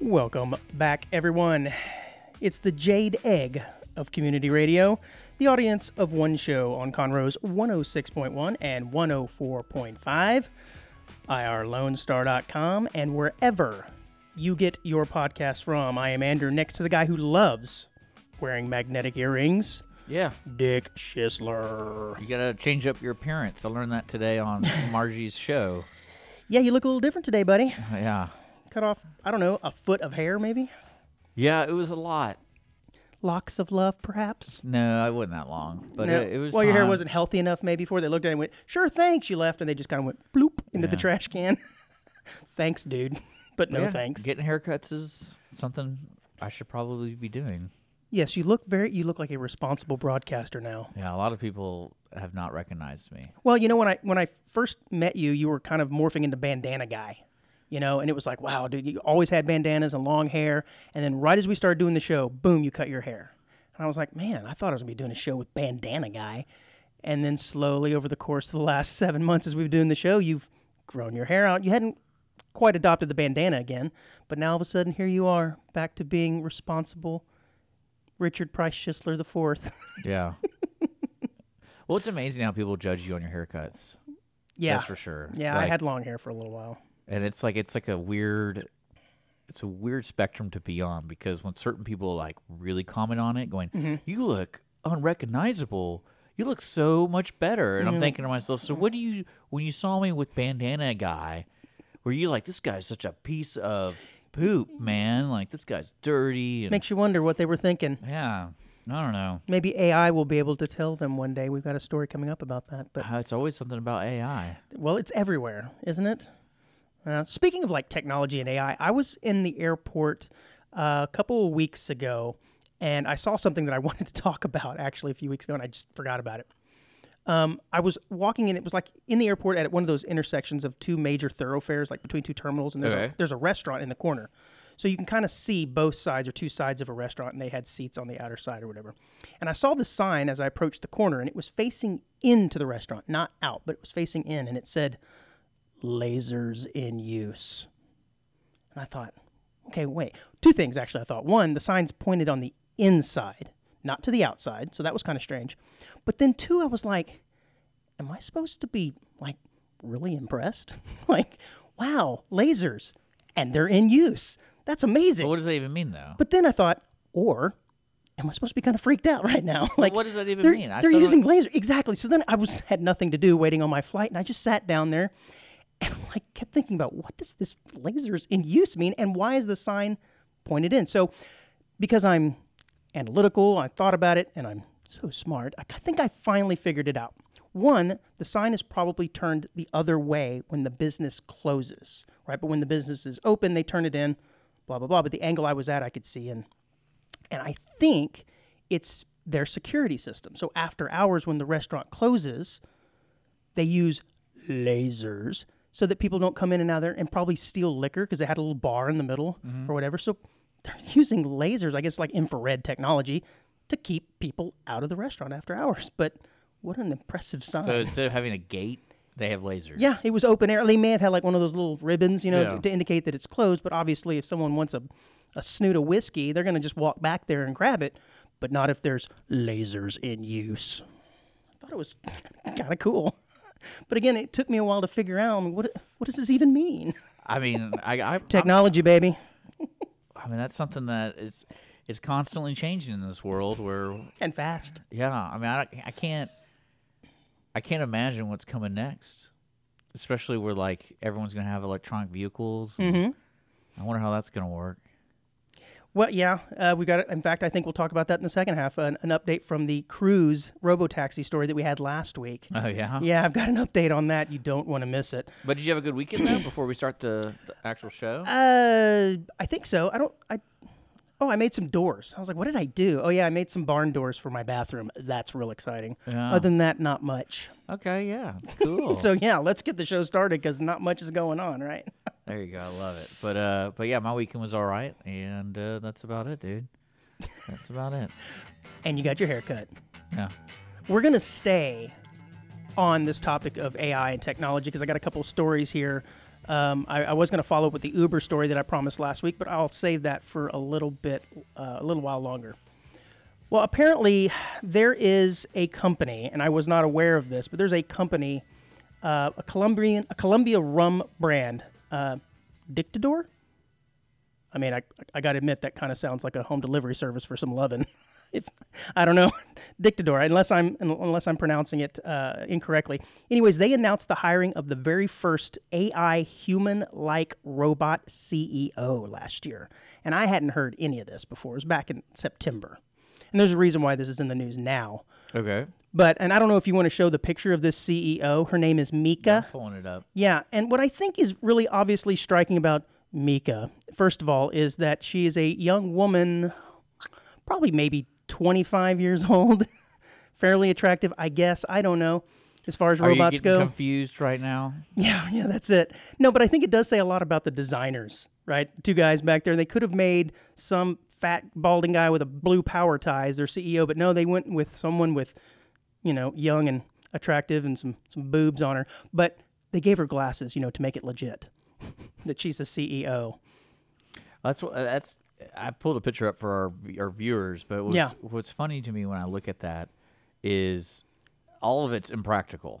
Welcome back, everyone. It's the Jade Egg of Community Radio, the Audience of One Show on Conroe's 106.1 and 104.5, IRLoneStar.com, and wherever you get your podcast from. I am Andrew, next to the guy who loves wearing magnetic earrings. Yeah. Dick Schisler. You gotta change up your appearance. I learned that today on Margie's show. Yeah, you look a little different today, buddy. Yeah. Cut off, I don't know, a foot of hair maybe? Yeah, it was a lot. Locks of love, perhaps? No, it wasn't that long. But no. it was Well, your hair wasn't healthy enough maybe for it. They looked at it and went, sure, thanks. You left, and they just kind of went bloop into the trash can. Thanks, dude. But no thanks. Getting haircuts is something I should probably be doing. Yes, you look like a responsible broadcaster now. Yeah, a lot of people have not recognized me. Well, you know, when I first met you, you were kind of morphing into bandana guy. You know, and it was like, wow, dude, you always had bandanas and long hair. And then right as we started doing the show, boom, you cut your hair. And I was like, man, I thought I was going to be doing a show with bandana guy. And then slowly over the course of the last 7 months as we've been doing the show, you've grown your hair out. You hadn't quite adopted the bandana again. But now all of a sudden, here you are, back to being responsible Richard Price Schisler the Fourth. Yeah. Well, it's amazing how people judge you on your haircuts. Yeah. That's for sure. Yeah, I had long hair for a little while. And it's like a weird spectrum to be on, because when certain people like really comment on it, going, mm-hmm. "You look unrecognizable. You look so much better." And mm-hmm. I'm thinking to myself, so what do you when you saw me with bandana guy, were you like, this guy's such a piece of poop, man? Like this guy's dirty. And makes you wonder what they were thinking. Yeah, I don't know. Maybe AI will be able to tell them one day. We've got a story coming up about that. But it's always something about AI. Well, it's everywhere, isn't it? Speaking of like technology and AI, I was in the airport a couple of weeks ago, and I saw something that I wanted to talk about actually a few weeks ago, and I just forgot about it. I was walking in, it was like in the airport at one of those intersections of two major thoroughfares, like between two terminals, and there's a restaurant in the corner. So you can kind of see both sides or two sides of a restaurant, and they had seats on the outer side or whatever. And I saw this sign as I approached the corner, and it was facing into the restaurant, not out, but it was facing in, and it said, "Lasers in use." And I thought, okay, wait. Two things, actually, I thought. One, the signs pointed on the inside, not to the outside, so that was kind of strange. But then, two, I was like, am I supposed to be, like, really impressed? Like, wow, lasers, and they're in use. That's amazing. Well, what does that even mean, though? But then I thought, or am I supposed to be kind of freaked out right now? Like, well, what does that even mean? They're using lasers. Exactly. So then I had nothing to do waiting on my flight, and I just sat down there. And I kept thinking about, what does this lasers in use mean, and why is the sign pointed in? So because I'm analytical, I thought about it, and I'm so smart, I think I finally figured it out. One, the sign is probably turned the other way when the business closes, right? But when the business is open, they turn it in, blah, blah, blah. But the angle I was at, I could see in. And I think it's their security system. So after hours, when the restaurant closes, they use lasers so that people don't come in and out there and probably steal liquor, because they had a little bar in the middle or whatever. So they're using lasers, I guess like infrared technology, to keep people out of the restaurant after hours. But what an impressive sign. So instead of having a gate, they have lasers. Yeah, it was open air. They may have had like one of those little ribbons, you know, to indicate that it's closed. But obviously if someone wants a snoot of whiskey, they're going to just walk back there and grab it. But not if there's lasers in use. I thought it was kind of cool. But again, it took me a while to figure out what does this even mean. I mean, technology, baby. I mean, that's something that is constantly changing in this world and fast. Yeah, I mean, I can't imagine what's coming next, especially where like everyone's going to have electronic vehicles. Mm-hmm. I wonder how that's going to work. Well, yeah, we got it. In fact, I think we'll talk about that in the second half. An update from the Cruise robo-taxi story that we had last week. Oh, yeah? Yeah, I've got an update on that. You don't want to miss it. But did you have a good weekend, though, before we start the actual show? I think so. I made some doors. I was like, what did I do? Oh, yeah, I made some barn doors for my bathroom. That's real exciting. Yeah. Other than that, not much. Okay, yeah, cool. So, yeah, let's get the show started because not much is going on, right? There you go. I love it. But yeah, my weekend was all right, and that's about it, dude. That's about it. And you got your haircut. Yeah. We're going to stay on this topic of AI and technology because I got a couple of stories here. I was going to follow up with the Uber story that I promised last week, but I'll save that for a little while longer. Well, apparently there is a company, and I was not aware of this, but there's a company, a Colombia rum brand, Dictador. I mean, I got to admit that kind of sounds like a home delivery service for some lovin'. I don't know, Dictador, unless I'm pronouncing it incorrectly. Anyways, they announced the hiring of the very first AI human-like robot CEO last year, and I hadn't heard any of this before. It was back in September, and there's a reason why this is in the news now. Okay. And I don't know if you want to show the picture of this CEO. Her name is Mika. Yeah, I'm pulling it up. Yeah, and what I think is really obviously striking about Mika, first of all, is that she is a young woman, probably maybe 25 years old, fairly attractive, I guess. I don't know as far as robots go. Are you getting confused right now? Yeah, that's it. No, but I think it does say a lot about the designers, right? Two guys back there. They could have made some fat, balding guy with a blue power tie as their CEO, but no, they went with someone with, young and attractive and some boobs on her. But they gave her glasses, to make it legit that she's the CEO. I pulled a picture up for our viewers, but what's funny to me when I look at that is all of it's impractical.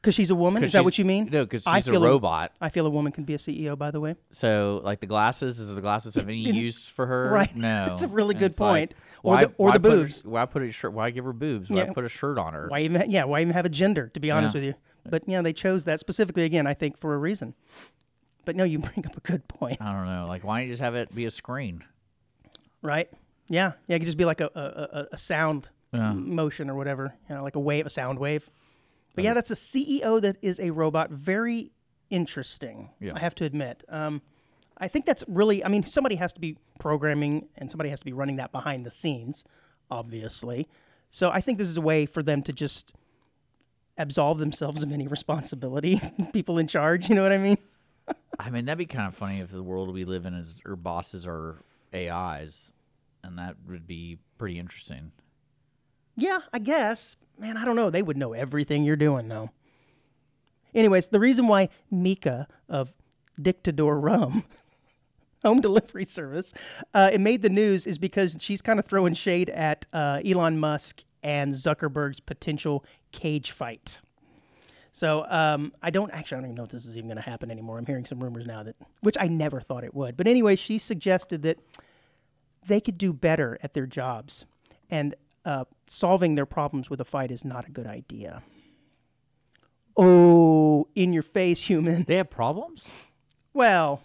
Because she's a woman? Is that what you mean? No, because she's a robot. I feel a woman can be a CEO, by the way. So, the glasses have any use for her? Right. No. That's a really good point. Why the boobs. Why give her boobs? Why put a shirt on her? Why even have a gender, to be honest with you? But, they chose that specifically, again, I think, for a reason. But no, you bring up a good point. I don't know. Why don't you just have it be a screen? Right? Yeah. Yeah, it could just be like a sound motion or whatever, like a sound wave. But yeah, that's a CEO that is a robot. Very interesting, yeah. I have to admit. I think that's really, somebody has to be programming and somebody has to be running that behind the scenes, obviously. So I think this is a way for them to just absolve themselves of any responsibility, people in charge, you know what I mean? That'd be kind of funny if the world we live in is our bosses are AIs, and that would be pretty interesting. Yeah, I guess. Man, I don't know. They would know everything you're doing, though. Anyways, the reason why Mika of Dictador Rum, home delivery service, it made the news is because she's kind of throwing shade at Elon Musk and Zuckerberg's potential cage fight. So I don't even know if this is even going to happen anymore. I'm hearing some rumors now which I never thought it would. But anyway, she suggested that they could do better at their jobs, and solving their problems with a fight is not a good idea. Oh, in your face, human. They have problems? Well,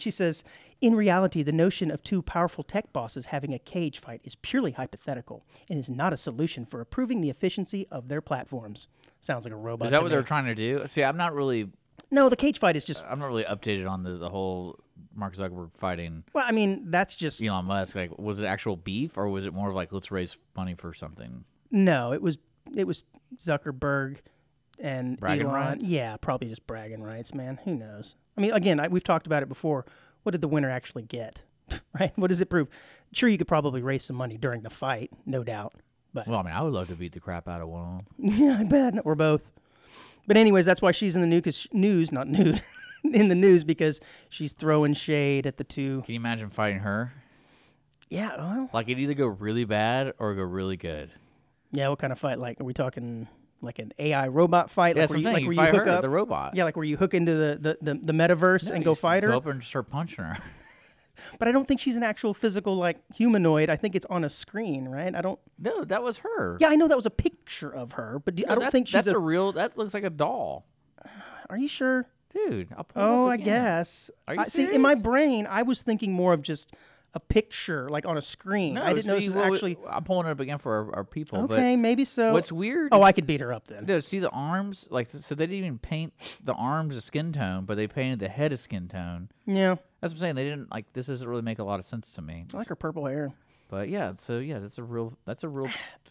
she says, in reality, the notion of two powerful tech bosses having a cage fight is purely hypothetical and is not a solution for improving the efficiency of their platforms. Sounds like a robot. Is that what they're trying to do? See, I'm not really... No, the cage fight is just... I'm not really updated on the whole Mark Zuckerberg fighting... Well, that's just... Elon Musk. Was it actual beef, or was it more of let's raise money for something? No, it was Zuckerberg and bragging Elon. Rights? Yeah, probably just bragging rights, man. Who knows? Again, we've talked about it before. What did the winner actually get, right? What does it prove? Sure, you could probably raise some money during the fight, no doubt. But I would love to beat the crap out of one of them. Yeah, I bet. Or both. But anyways, that's why she's in the news because she's throwing shade at the two. Can you imagine fighting her? Yeah, well. It'd either go really bad or go really good. Yeah, what kind of fight? Are we talking... Like an AI robot fight, yeah, where you fight hook her, up the robot. Yeah, where you hook into the metaverse and go fight her. Go up and start punching her. But I don't think she's an actual physical humanoid. I think it's on a screen, right? No, that was her. Yeah, I know that was a picture of her, but I don't think she's a real. That looks like a doll. Are you sure, dude? I'll pull it up again. I guess. Are you serious? See, in my brain, I was thinking more of just a picture, like on a screen. No, I didn't know this was actually... I'm pulling it up again for our people. Okay, but maybe so. What's weird... Oh, I could beat her up then. No, see the arms? Like, so they didn't even paint the arms a skin tone, but they painted the head a skin tone. Yeah. That's what I'm saying. They didn't... Like, this doesn't really make a lot of sense to me. I like her purple hair. But yeah, so yeah, that's a real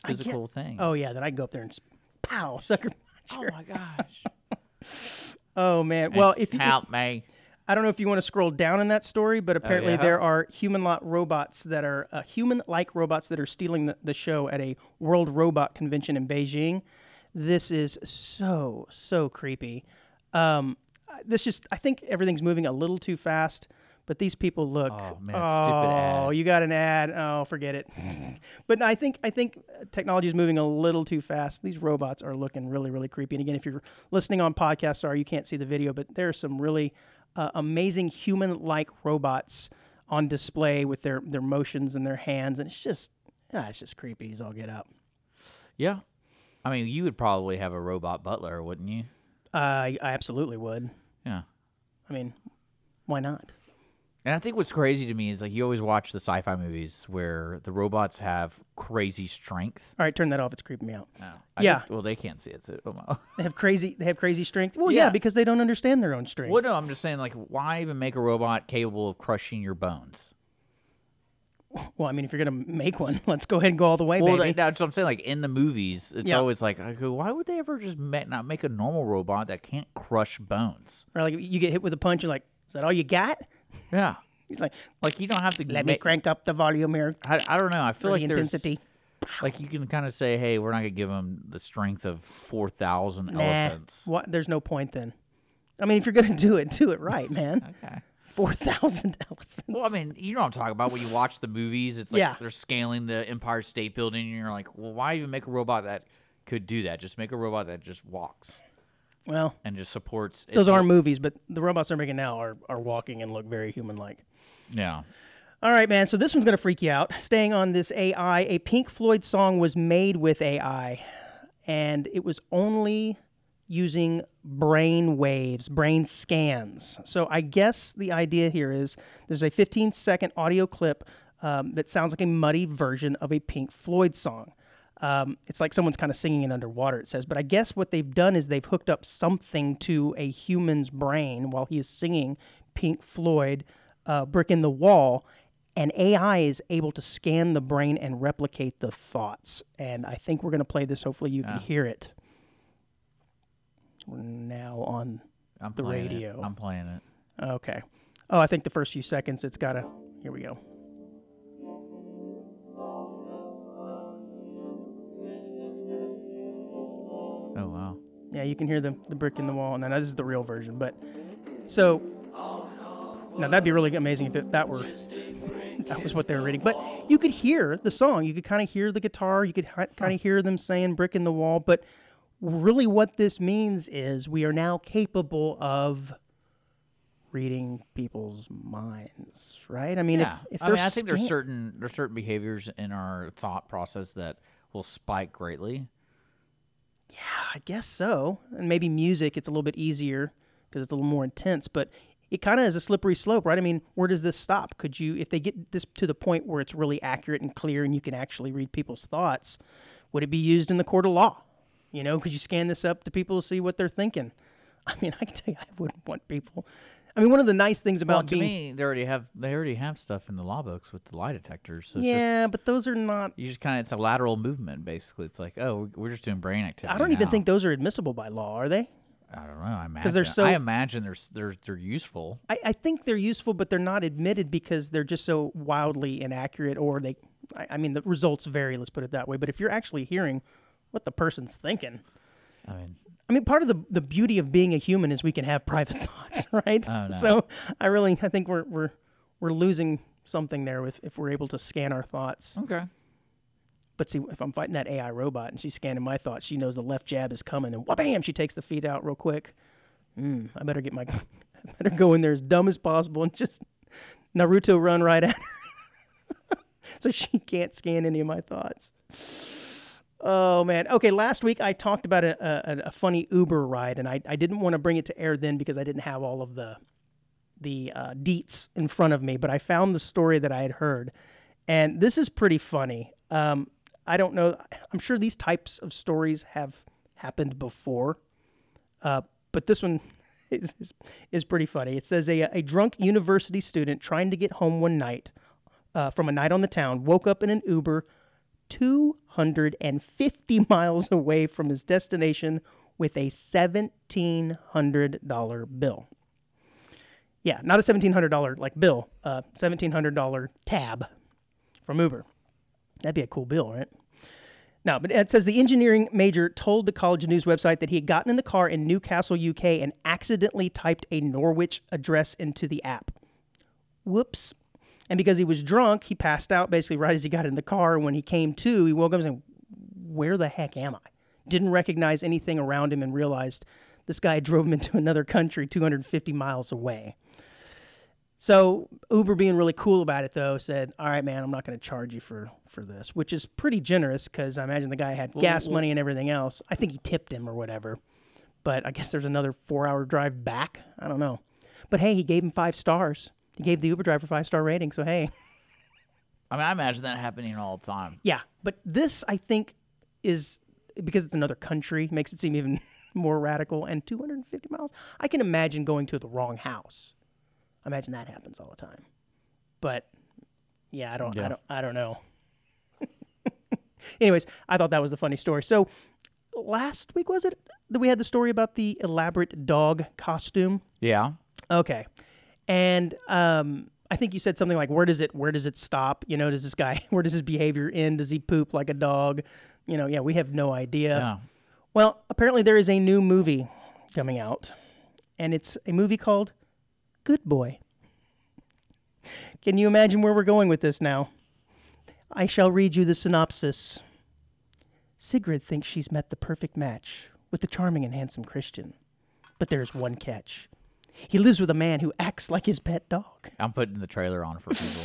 physical thing. Oh yeah, then I can go up there and pow, sucker. Oh my gosh. Oh man. Well, if you help me. I don't know if you want to scroll down in that story, but apparently there are human-like robots that are stealing the show at a World Robot Convention in Beijing. This is so, so creepy. I think everything's moving a little too fast. But these people look. Oh man, stupid ad! Oh, you got an ad. Oh, forget it. But I think technology is moving a little too fast. These robots are looking really, really creepy. And again, if you're listening on podcasts, sorry you can't see the video, but there are some really amazing human-like robots on display with their motions and their hands, and it's just creepy as all get out. Yeah, I mean, you would probably have a robot butler, wouldn't you? I absolutely would. Yeah. I mean, why not? And I think what's crazy to me is, like, you always watch the sci-fi movies where the robots have crazy strength. All right, turn that off. It's creeping me out. No. Well, they can't see it. So, They have crazy strength? Well, yeah, because they don't understand their own strength. Well, no, I'm just saying, like, why even make a robot capable of crushing your bones? Well, I mean, if you're going to make one, let's go ahead and go all the way, baby. Well, that's what I'm saying. Like, in the movies, it's always like, why would they ever just not make a normal robot that can't crush bones? Or, like, you get hit with a punch, you're like, is that all you got? Yeah, he's like you don't have to. Let me crank up the volume here. I don't know. I feel like intensity. Like you can kind of say, hey, we're not gonna give him the strength of 4,000 elephants. What? There's no point then. I mean, if you're gonna do it right, man. Okay. 4,000 elephants. Well, I mean, you know what I'm talking about. When you watch the movies, it's like they're scaling the Empire State Building, and you're like, well, why even make a robot that could do that? Just make a robot that just walks. Well, and just supports. Those aren't movies, but the robots they're making now are walking and look very human-like. Yeah. All right, man. So this one's going to freak you out. Staying on this AI, a Pink Floyd song was made with AI, and it was only using brain waves, brain scans. So I guess the idea here is there's a 15-second audio clip that sounds like a muddy version of a Pink Floyd song. It's like someone's kind of singing it underwater, it says. But I guess what they've done is they've hooked up something to a human's brain while he is singing Pink Floyd, Brick in the Wall, and AI is able to scan the brain and replicate the thoughts. And I think we're going to play this. Hopefully you can hear it. We're now on the radio. I'm playing it. Okay. Oh, I think the first few seconds it's got to... Here we go. Oh, wow. Yeah, you can hear the brick in the wall. Now, this is the real version, but... So... Now, that'd be really amazing if that was what they were reading. But you could hear the song. You could kind of hear the guitar. You could kind of hear them saying brick in the wall. But really what this means is we are now capable of reading people's minds, right? I mean, I think there's certain behaviors in our thought process that will spike greatly. Yeah, I guess so. And maybe music, it's a little bit easier because it's a little more intense, but it kind of is a slippery slope, right? I mean, where does this stop? Could you, if they get this to the point where it's really accurate and clear and you can actually read people's thoughts, would it be used in the court of law? You know, could you scan this up to people to see what they're thinking? I mean, I can tell you I wouldn't want people. I mean, one of the nice things about me, they already have stuff in the law books with the lie detectors. So but those are not. You just it's a lateral movement basically. It's like, oh, we're just doing brain activity. I don't even think those are admissible by law, are they? I don't know. I imagine because they're useful. I think they're useful, but they're not admitted because they're just so wildly inaccurate, or they. I mean, the results vary. Let's put it that way. But if you're actually hearing what the person's thinking, I mean, part of the beauty of being a human is we can have private thoughts, right? Oh, no. So I think we're losing something there if we're able to scan our thoughts. Okay. But see, if I'm fighting that AI robot and she's scanning my thoughts, she knows the left jab is coming, and wha-bam, she takes the feet out real quick. I better get I better go in there as dumb as possible and just Naruto run right at her, so she can't scan any of my thoughts. Oh, man. Okay, last week I talked about a funny Uber ride, and I didn't want to bring it to air then because I didn't have all of the the deets in front of me, but I found the story that I had heard, and this is pretty funny. I don't know. I'm sure these types of stories have happened before, but this one is pretty funny. It says a drunk university student trying to get home one night from a night on the town woke up in an Uber 250 miles away from his destination with a $1,700 bill. Yeah, not a $1,700 like bill, $1,700 tab from Uber. That'd be a cool bill, right? No, but it says the engineering major told the college news website that he had gotten in the car in Newcastle, UK, and accidentally typed a Norwich address into the app. Whoops. And because he was drunk, he passed out basically right as he got in the car. When he came to, he woke up and said, "Where the heck am I?" Didn't recognize anything around him and realized this guy drove him into another country 250 miles away. So Uber, being really cool about it, though, said, "All right, man, I'm not going to charge you for this," which is pretty generous because I imagine the guy had gas money and everything else. I think he tipped him or whatever, but I guess there's another 4-hour drive back. I don't know. But, hey, he gave him 5 stars. He gave the Uber driver 5-star rating, so hey. I mean, I imagine that happening all the time. Yeah, but this, I think, is, because it's another country, makes it seem even more radical. And 250 miles, I can imagine going to the wrong house. I imagine that happens all the time, but yeah, I don't know. Anyways, I thought that was the funny story. So last week, was it that we had the story about the elaborate dog costume? Yeah. Okay. And I think you said something like, where does it stop? You know, does this guy, where does his behavior end? Does he poop like a dog? You know, yeah, we have no idea. Yeah. Well, apparently there is a new movie coming out, and it's a movie called Good Boy. Can you imagine where we're going with this now? I shall read you the synopsis. Sigrid thinks she's met the perfect match with the charming and handsome Christian. But there is one catch. He lives with a man who acts like his pet dog. I'm putting the trailer on for people.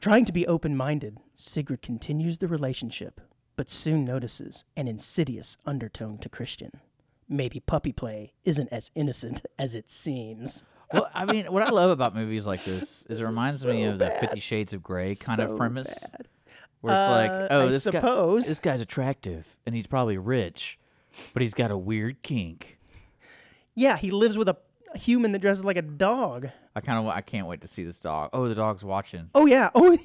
Trying to be open-minded, Sigrid continues the relationship, but soon notices an insidious undertone to Christian. Maybe puppy play isn't as innocent as it seems. Well, I mean, what I love about movies like this is it reminds me of the 50 Shades of Grey kind of premise. Bad. Where it's like, oh, this guy's attractive, and he's probably rich, but he's got a weird kink. Yeah, he lives with a human that dresses like a dog. I can't wait to see this dog. Oh, the dog's watching. Oh, yeah. Oh,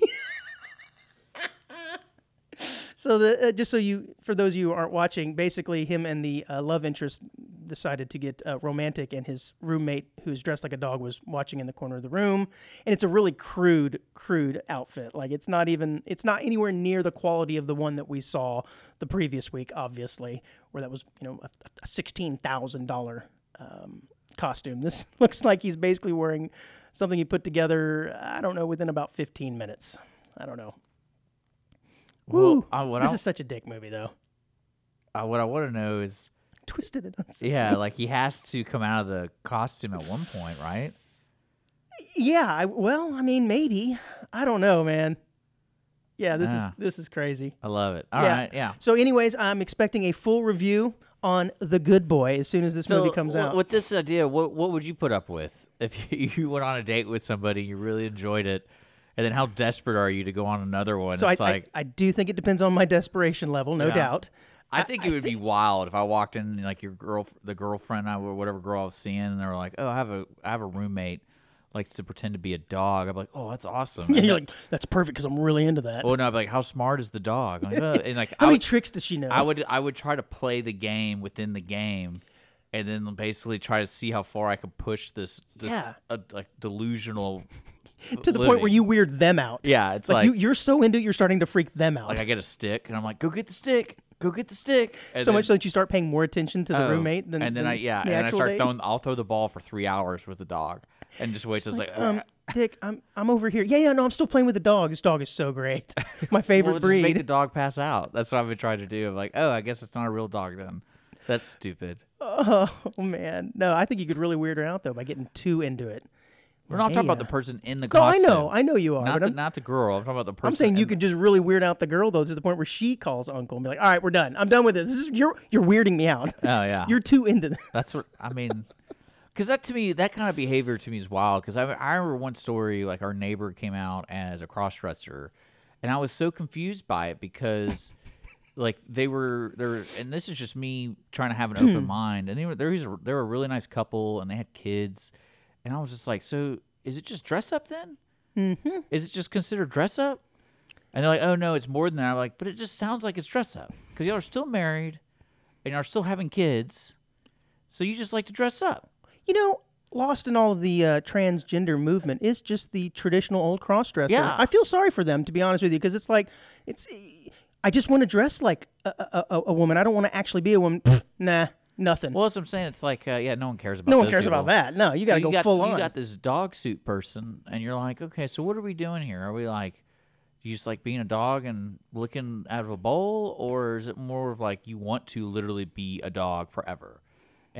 so just so you, for those of you who aren't watching, basically him and the love interest decided to get romantic, and his roommate, who's dressed like a dog, was watching in the corner of the room. And it's a really crude outfit. Like, it's not anywhere near the quality of the one that we saw the previous week, obviously, where that was, you know, a $16,000 costume. This looks like he's basically wearing something he put together, I don't know, within about 15 minutes. I don't know. Well, this is such a dick movie, though. What I want to know is... Twisted and unseen. Yeah, like he has to come out of the costume at one point, right? Yeah, maybe. I don't know, man. Yeah, this is crazy. I love it. All right, yeah. So anyways, I'm expecting a full review on The Good Boy as soon as this movie comes out. With this idea, what would you put up with if you went on a date with somebody, you really enjoyed it, and then how desperate are you to go on another one? So I do think it depends on my desperation level, no doubt. I think it would be wild if I walked in and, like, the girlfriend or whatever girl I was seeing, and they were like, "Oh, I have a roommate likes to pretend to be a dog." I'm like, "Oh, that's awesome." Yeah, you're like, "That's perfect because I'm really into that." Oh no, I'd be like, "How smart is the dog?" I'm like, "Oh." And like, how many tricks does she know? I would try to play the game within the game, and then basically try to see how far I could push this delusional. To the point where you weird them out. Yeah, it's like you're so into it, you're starting to freak them out. Like I get a stick, and I'm like, "Go get the stick. Go get the stick." And so then, much so that you start paying more attention to the roommate than I'll throw the ball for 3 hours with the dog and just wait till Dick, I'm over here. Yeah, no, I'm still playing with the dog. This dog is so great. My favorite breed. Just make the dog pass out. That's what I've been trying to do. I'm like, "Oh, I guess it's not a real dog then." That's stupid. Oh, man. No, I think you could really weird her out, though, by getting too into it. We're not talking about the person in the costume. No, I know you are. Not the girl. I'm talking about the person. I'm saying you could just really weird out the girl, though, to the point where she calls uncle and be like, "All right, we're done. I'm done with this. You're weirding me out." Oh, yeah. You're too into this. That's what I mean. Because that, to me, that kind of behavior to me is wild. Because I remember one story, like our neighbor came out as a cross-dresser, and I was so confused by it because, like, they were, and this is just me trying to have an open mind. And they were a really nice couple, and they had kids, and I was just like, so is it just dress up then? Mm-hmm. Is it just considered dress up? And they're like, oh no, it's more than that. I'm like, but it just sounds like it's dress up because y'all are still married, and y'all are still having kids, so you just like to dress up. You know, lost in all of the transgender movement is just the traditional old cross-dresser. Yeah. I feel sorry for them, to be honest with you, because it's like, I just want to dress like a woman. I don't want to actually be a woman. Nah, nothing. Well, that's what I'm saying. It's like, yeah, no one cares about that. No one cares about that. No, you got to go full on. You got this dog suit person, and you're like, okay, so what are we doing here? Are we like, you just like being a dog and licking out of a bowl, or is it more of like you want to literally be a dog forever?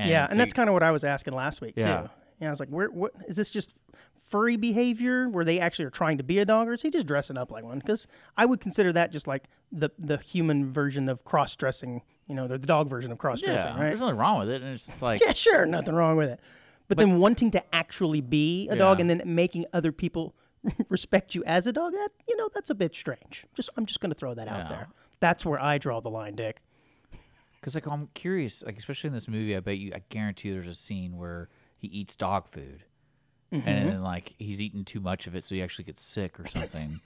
And that's kind of what I was asking last week, too. And I was like, what is this just furry behavior where they actually are trying to be a dog, or is he just dressing up like one? Because I would consider that just like the human version of cross-dressing, you know, the dog version of cross-dressing, right? There's nothing wrong with it, and it's just like... yeah, sure, nothing wrong with it. But then wanting to actually be a dog and then making other people respect you as a dog, that, you know, that's a bit strange. I'm just going to throw that out there. That's where I draw the line, Dick. Because, like, I'm curious, like, especially in this movie, I guarantee you there's a scene where he eats dog food. Mm-hmm. And then, like, he's eating too much of it, so he actually gets sick or something.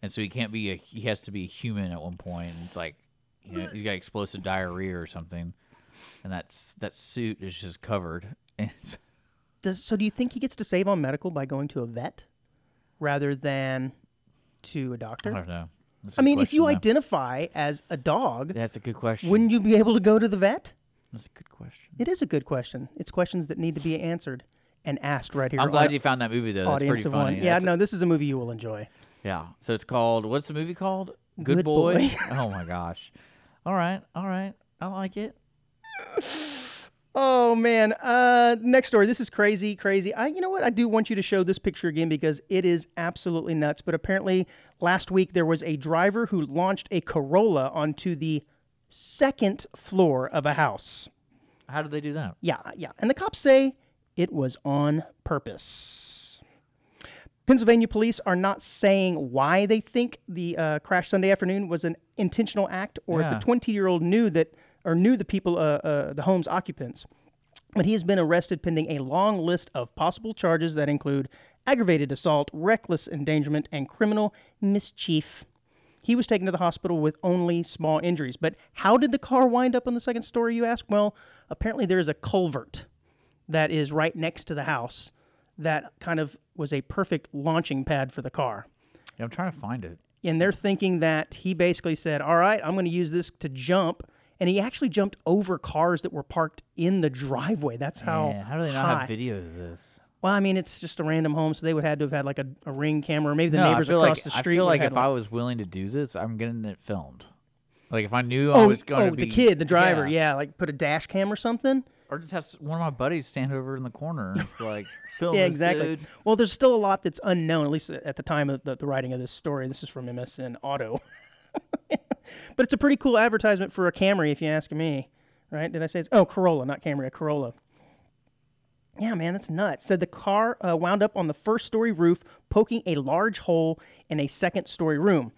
And so he has to be a human at one point. And it's like, you know, he's got explosive diarrhea or something. And that suit is just covered. And do you think he gets to save on medical by going to a vet rather than to a doctor? I don't know. I mean, if you identify as a dog... That's a good question. Wouldn't you be able to go to the vet? That's a good question. It is a good question. It's questions that need to be answered and asked right here. I'm glad you found that movie, though. That's pretty funny. This is a movie you will enjoy. Yeah. So it's called... What's the movie called? Good Boy. Oh, my gosh. All right. I like it. Oh, man. Next story. This is crazy, crazy. You know what? I do want you to show this picture again because it is absolutely nuts. But apparently last week there was a driver who launched a Corolla onto the second floor of a house. How did they do that? Yeah. And the cops say it was on purpose. Pennsylvania police are not saying why they think the crash Sunday afternoon was an intentional act or if the 20-year-old knew the people, the home's occupants. But he has been arrested pending a long list of possible charges that include aggravated assault, reckless endangerment, and criminal mischief. He was taken to the hospital with only small injuries. But how did the car wind up on the second story, you ask? Well, apparently there is a culvert that is right next to the house that kind of was a perfect launching pad for the car. Yeah, I'm trying to find it. And they're thinking that he basically said, all right, I'm going to use this to jump. And he actually jumped over cars that were parked in the driveway. That's how How do they not have video of this? Well, I mean, it's just a random home, so they would have to have had like a Ring camera. Maybe the neighbors across the street. I feel like if I was willing to do this, I'm getting it filmed. Like if I knew I was going to be... the driver, like put a dash cam or something. Or just have one of my buddies stand over in the corner and like, film this dude. Well, there's still a lot that's unknown, at least at the time of the writing of this story. This is from MSN Auto. But it's a pretty cool advertisement for a Camry, if you ask me, right? Did I say it's... Oh, Corolla, not Camry, a Corolla. Yeah, man, that's nuts. Said the car wound up on the first-story roof, poking a large hole in a second-story room.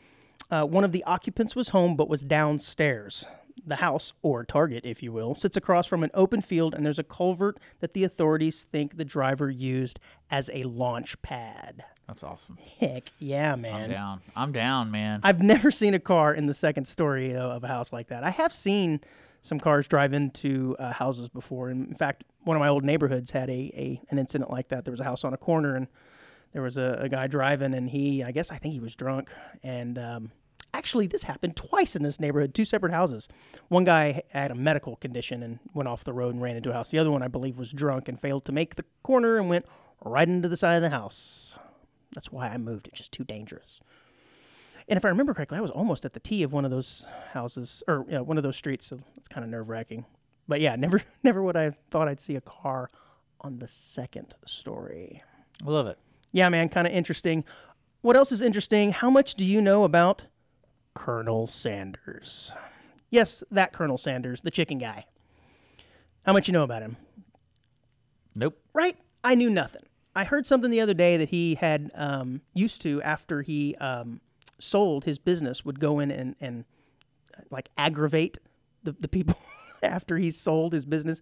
One of the occupants was home but was downstairs. The house, or target, if you will, sits across from an open field, and there's a culvert that the authorities think the driver used as a launch pad. That's awesome. Heck yeah, man. I'm down, man. I've never seen a car in the second story of a house like that. I have seen some cars drive into houses before. In fact, one of my old neighborhoods had an incident like that. There was a house on a corner, and there was a guy driving, and I think he was drunk. And actually, this happened twice in this neighborhood, two separate houses. One guy had a medical condition and went off the road and ran into a house. The other one, I believe, was drunk and failed to make the corner and went right into the side of the house. That's why I moved. It's just too dangerous. And if I remember correctly, I was almost at the T of one of those houses or one of those streets, so it's kind of nerve-wracking. But yeah, never would I have thought I'd see a car on the second story. I love it. Yeah, man, kind of interesting. What else is interesting? How much do you know about Colonel Sanders? Yes, that Colonel Sanders, the chicken guy. How much you know about him? Nope. Right? I knew nothing. I heard something the other day that he had used to, after he sold his business, would go in and like aggravate the people after he sold his business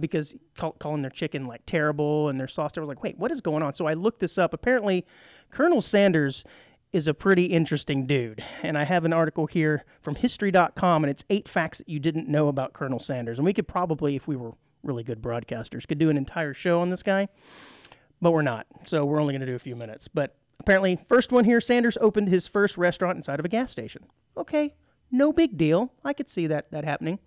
because calling their chicken like terrible and their sauce. I was like, wait, what is going on? So I looked this up. Apparently, Colonel Sanders is a pretty interesting dude. And I have an article here from history.com, and it's 8 facts that you didn't know about Colonel Sanders. And we could probably, if we were really good broadcasters, could do an entire show on this guy, but we're not. So we're only going to do a few minutes. But apparently, first one here, Sanders opened his first restaurant inside of a gas station. Okay, no big deal. I could see that happening.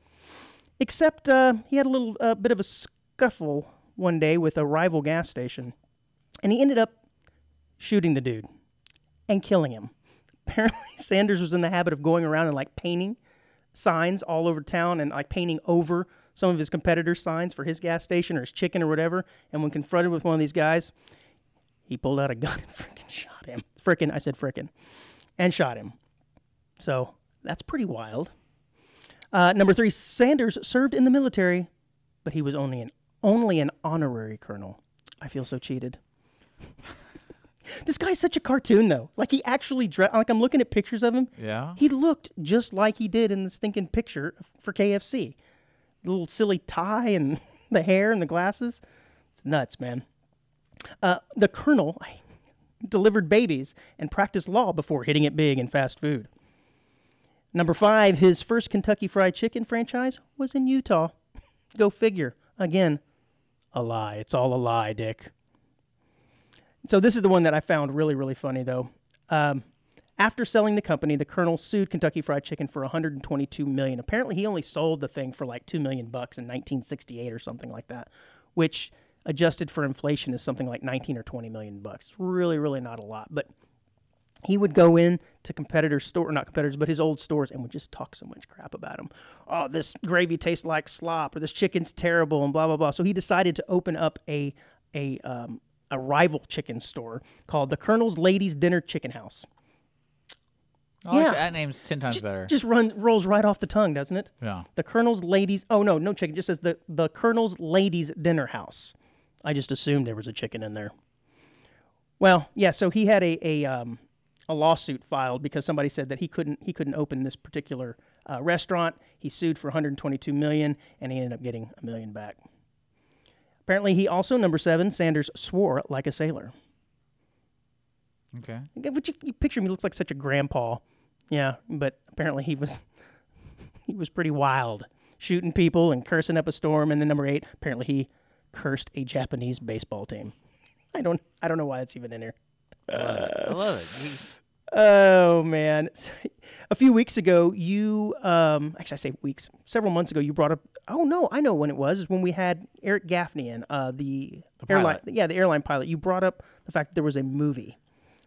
Except he had a little bit of a scuffle one day with a rival gas station, and he ended up shooting the dude and killing him. Apparently, Sanders was in the habit of going around and like painting signs all over town and like painting over some of his competitors' signs for his gas station or his chicken or whatever. And when confronted with one of these guys, he pulled out a gun and freaking shot him. Freaking, I said freaking, and shot him. So that's pretty wild. Number 3, Sanders served in the military, but he was only an honorary colonel. I feel so cheated. This guy's such a cartoon, though. Like, he actually like, I'm looking at pictures of him. Yeah. He looked just like he did in the stinking picture for KFC. The little silly tie and the hair and the glasses. It's nuts, man. The colonel delivered babies and practiced law before hitting it big in fast food. Number 5, his first Kentucky Fried Chicken franchise was in Utah. Go figure. Again, a lie. It's all a lie, Dick. So this is the one that I found really, really funny, though. After selling the company, the Colonel sued Kentucky Fried Chicken for $122 million. Apparently, he only sold the thing for like $2 million bucks in 1968 or something like that, which adjusted for inflation is something like 19 or 20 million bucks. Really, really not a lot, but he would go in to his old stores, and would just talk so much crap about him. Oh, this gravy tastes like slop, or this chicken's terrible, and blah, blah, blah. So he decided to open up a rival chicken store called the Colonel's Ladies Dinner Chicken House. I like that name's 10 times better. Just rolls right off the tongue, doesn't it? Yeah. The Colonel's Ladies... Oh, no chicken. It just says the Colonel's Ladies Dinner House. I just assumed there was a chicken in there. Well, yeah, so he had a lawsuit filed because somebody said that he couldn't open this particular restaurant. He sued for $122 million, and he ended up getting $1 million back. Apparently, he also, number 7, Sanders swore like a sailor. Okay. But you picture him, he looks like such a grandpa. Yeah, but apparently he was pretty wild, shooting people and cursing up a storm. And then number 8, apparently he cursed a Japanese baseball team. I don't know why it's even in here. I love it. Oh, man. A few weeks ago, you... actually, I say weeks. Several months ago, you brought up... Oh, no, I know when it was. It was when we had Eric Gaffney in, the airline... Yeah, the airline pilot. You brought up the fact that there was a movie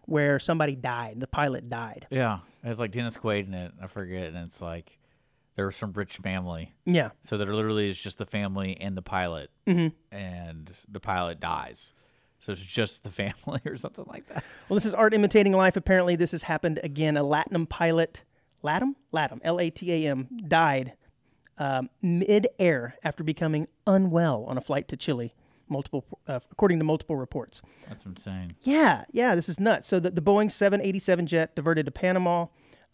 where somebody died. The pilot died. Yeah. It was like Dennis Quaid in it. I forget. And it's like there was some rich family. Yeah. So there literally is just the family and the pilot. Mm-hmm. And the pilot dies. So it's just the family or something like that. Well, this is art imitating life. Apparently, this has happened again. A Latam pilot, Latam, L-A-T-A-M, died mid-air after becoming unwell on a flight to Chile, according to multiple reports. That's insane. Yeah, this is nuts. So the Boeing 787 jet diverted to Panama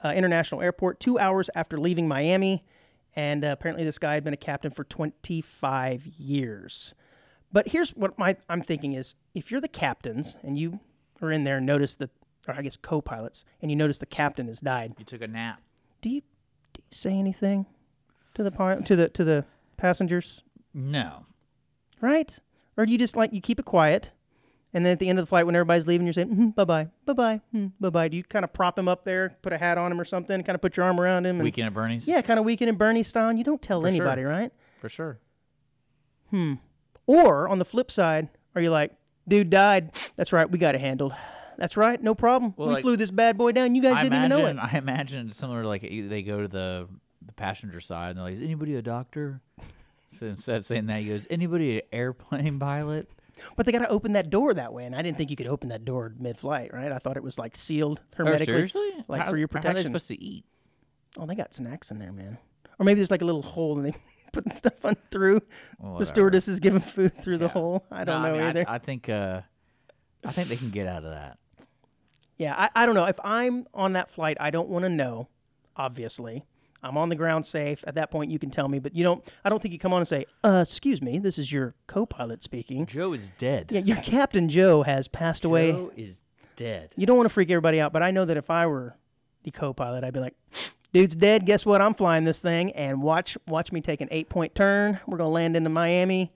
International Airport 2 hours after leaving Miami, and apparently this guy had been a captain for 25 years. But here's what I'm thinking is, if you're the captains and you are in there and notice that, or I guess co-pilots, and you notice the captain has died. You took a nap. Do you say anything to the pilot, to the passengers? No. Right? Or do you just you keep it quiet, and then at the end of the flight when everybody's leaving, you're saying, bye-bye, bye-bye, bye-bye. Do you kind of prop him up there, put a hat on him or something, kind of put your arm around him? Weekend at Bernie's? Yeah, kind of Weekend at Bernie style. You don't tell anybody, right? For sure. Or, on the flip side, are you like, dude died, that's right, we got it handled. That's right, no problem. Well, we flew this bad boy down, you guys didn't even know it. I imagine similar like they go to the passenger side, and they're like, is anybody a doctor? So instead of saying that, he goes, anybody an airplane pilot? But they got to open that door that way, and I didn't think you could open that door mid-flight, right? I thought it was like sealed hermetically. Oh, seriously? Like for your protection. How are they supposed to eat? Oh, they got snacks in there, man. Or maybe there's like a little hole, and they... putting stuff on through. Whatever. The stewardess is giving food through the hole. I don't know either. I think they can get out of that. Yeah, I don't know. If I'm on that flight, I don't want to know, obviously. I'm on the ground safe. At that point, you can tell me, but I don't think you come on and say, excuse me, this is your co-pilot speaking. Joe is dead. Yeah, your Captain Joe has passed away. Joe is dead. You don't want to freak everybody out, but I know that if I were the co-pilot, I'd be like, dude's dead. Guess what? I'm flying this thing, and watch me take an 8-point turn. We're going to land into Miami.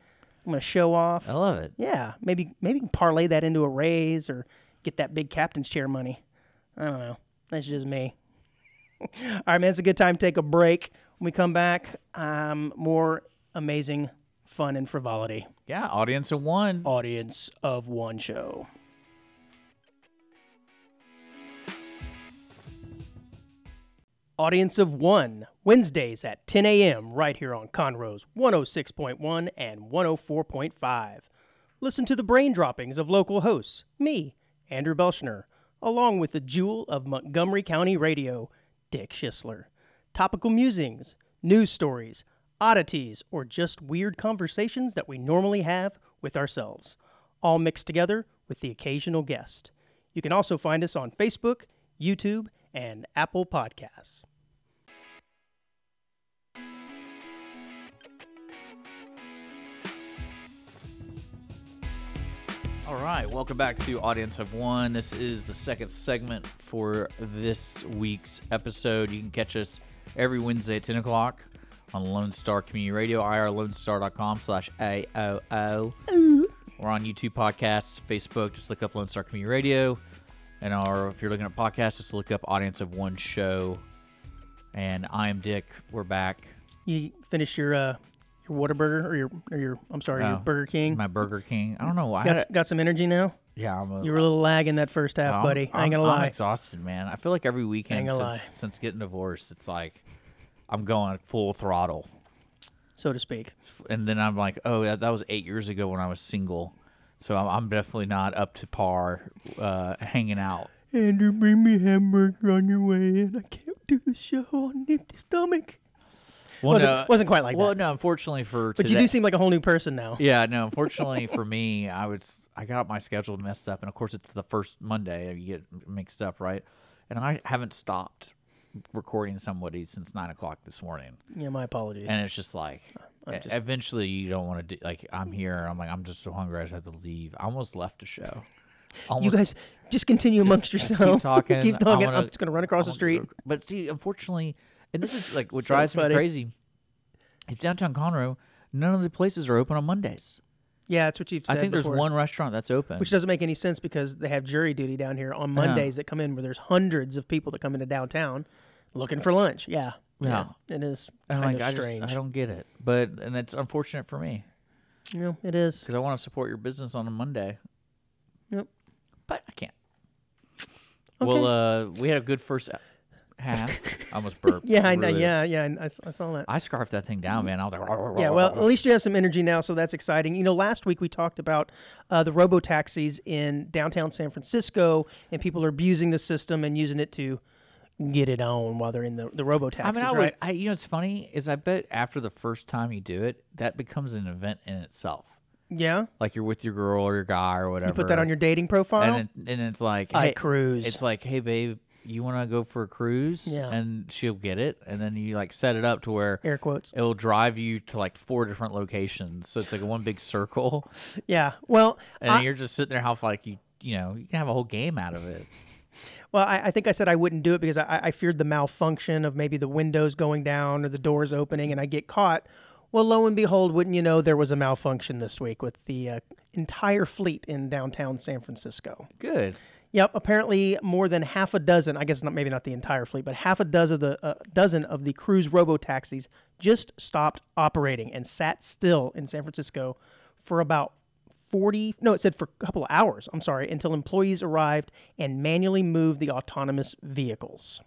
I'm going to show off. I love it. Yeah, maybe you can parlay that into a raise or get that big captain's chair money. I don't know. That's just me. All right, man, it's a good time to take a break. When we come back, more amazing fun and frivolity. Yeah, Audience of One. Audience of One show. Audience of One, Wednesdays at 10 a.m. right here on Conroe's 106.1 and 104.5. Listen to the brain droppings of local hosts, me, Andrew Belschner, along with the jewel of Montgomery County Radio, Dick Schisler. Topical musings, news stories, oddities, or just weird conversations that we normally have with ourselves, all mixed together with the occasional guest. You can also find us on Facebook, YouTube, and Apple Podcasts. All right, welcome back to Audience of One. This is the second segment for this week's episode. You can catch us every Wednesday at 10 o'clock on Lone Star Community Radio, IRLoneStar.com/AOO. We're on YouTube podcasts, Facebook, just look up Lone Star Community Radio. And if you're looking at podcasts, just look up Audience of One show. And I am Dick. We're back. You finish your Whataburger your Burger King. My Burger King. I don't know why. Got some energy now? Yeah. You were a little lag in that first half, buddy. I ain't going to lie. I'm exhausted, man. I feel like every weekend since getting divorced, it's like I'm going full throttle, so to speak. And then I'm like, oh, that was 8 years ago when I was single. So I'm definitely not up to par hanging out. Andrew, bring me hamburger on your way in. I can't do the show on an empty stomach. Well, wasn't quite like that. Well, no, unfortunately for today. But you do seem like a whole new person now. Yeah, no, unfortunately for me, I got my schedule messed up. And, of course, it's the first Monday. You get mixed up, right? And I haven't stopped recording somebody since 9 o'clock this morning. Yeah, my apologies. And it's just like... eventually, you don't want to do, like, I'm here. I'm like, I'm just so hungry. I just have to leave. I almost left the show. You guys just continue amongst yourselves. Keep talking. I'm just going to run across the street. But see, unfortunately, and this is like what drives me crazy. It's downtown Conroe. None of the places are open on Mondays. Yeah, that's what you've said. I think there's one restaurant that's open. Which doesn't make any sense because they have jury duty down here on Mondays that come in where there's hundreds of people that come into downtown looking for lunch. Yeah. No. Yeah, it is kind of strange. I don't get it, and it's unfortunate for me. No, it is. Because I want to support your business on a Monday. Yep. But I can't. Okay. Well, we had a good first half. I almost burped. Yeah, I know. Yeah, I saw that. I scarfed that thing down, man. I was like, yeah, well, at least you have some energy now, so that's exciting. You know, last week we talked about the robo-taxis in downtown San Francisco, and people are abusing the system and using it to... get it on while they're in the robo-taxis, right? You know what's funny is I bet after the first time you do it, that becomes an event in itself. Yeah? Like you're with your girl or your guy or whatever. You put that on your dating profile? And it's like... I cruise. It's like, hey, babe, you want to go for a cruise? Yeah. And she'll get it. And then you like set it up to where... air quotes. It'll drive you to like 4 different locations. So it's like one big circle. Yeah. Well... and you're just sitting there how like you can have a whole game out of it. Well, I think I said I wouldn't do it because I feared the malfunction of maybe the windows going down or the doors opening and I get caught. Well, lo and behold, wouldn't you know, there was a malfunction this week with the entire fleet in downtown San Francisco. Good. Yep. Apparently more than half a dozen, I guess maybe not the entire fleet, but half a dozen of the Cruise robo-taxis just stopped operating and sat still in San Francisco for about 40, no, it said for a couple of hours, I'm sorry, until employees arrived and manually moved the autonomous vehicles.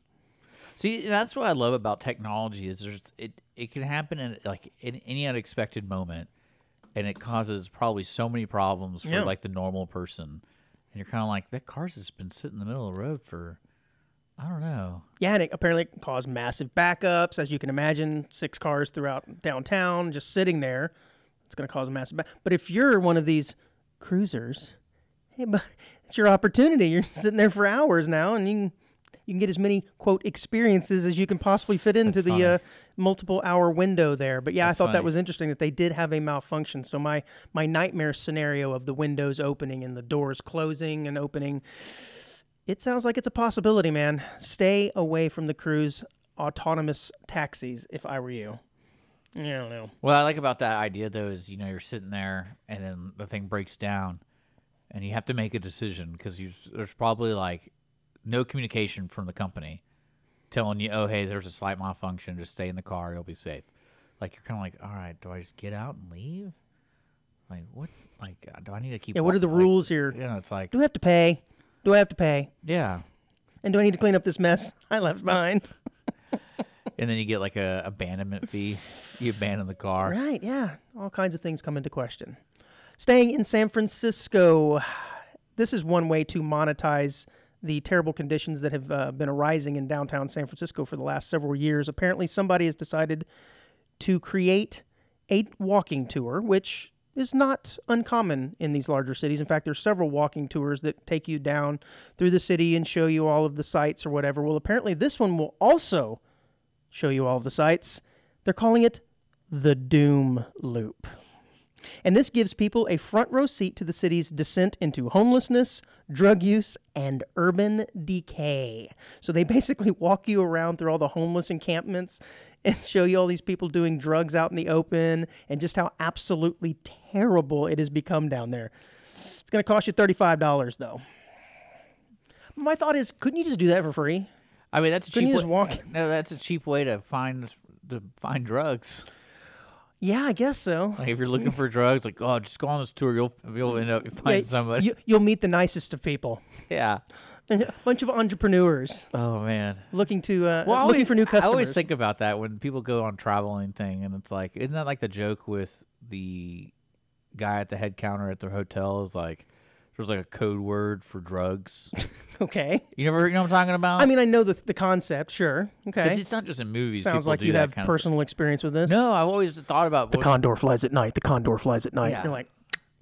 See, that's what I love about technology is it can happen in any unexpected moment, and it causes probably so many problems for like the normal person. And you're kind of like, that car's just been sitting in the middle of the road for I don't know. Yeah, and it apparently caused massive backups, as you can imagine. 6 cars throughout downtown just sitting there. It's going to cause a massive backup. But if you're one of these cruisers, hey, but it's your opportunity. You're sitting there for hours now, and you can get as many, quote, experiences as you can possibly fit into the multiple-hour window there. But, yeah, I thought that was interesting that they did have a malfunction. So my nightmare scenario of the windows opening and the doors closing and opening, it sounds like it's a possibility, man. Stay away from the Cruise autonomous taxis if I were you. I don't know. What I like about that idea, though, is, you know, you're sitting there and then the thing breaks down and you have to make a decision because there's probably, like, no communication from the company telling you, oh, hey, there's a slight malfunction. Just stay in the car. You'll be safe. Like, you're kind of like, all right, do I just get out and leave? Like, what? Like, do I need to keep... Yeah, what are the rules here? Yeah, it's like... Do I have to pay? Yeah. And do I need to clean up this mess I left behind? And then you get, like, a abandonment fee. You abandon the car. Right, yeah. All kinds of things come into question. Staying in San Francisco. This is one way to monetize the terrible conditions that have been arising in downtown San Francisco for the last several years. Apparently somebody has decided to create a walking tour, which is not uncommon in these larger cities. In fact, there's several walking tours that take you down through the city and show you all of the sights or whatever. Well, apparently this one will also show you all of the sights. They're calling it the Doom Loop. And this gives people a front row seat to the city's descent into homelessness, drug use, and urban decay. So they basically walk you around through all the homeless encampments and show you all these people doing drugs out in the open and just how absolutely terrible it has become down there. It's going to cost you $35, though. My thought is, couldn't you just do that for free? I mean, that's a cheap way. No, that's a cheap way to find drugs. Yeah, I guess so. Like if you're looking for drugs, like, oh, just go on this tour. You'll end up finding somebody. You'll meet the nicest of people. Yeah. A bunch of entrepreneurs. Oh, man. Looking for new customers. I always think about that when people go on traveling thing, and it's like, isn't that like the joke with the guy at the head counter at their hotel is like, there's like a code word for drugs. Okay. You know what I'm talking about? I mean, I know the concept, sure. Okay. Because it's not just in movies. Sounds like you have personal experience with this. No, I've always thought about... The condor flies at night. Yeah. You're like,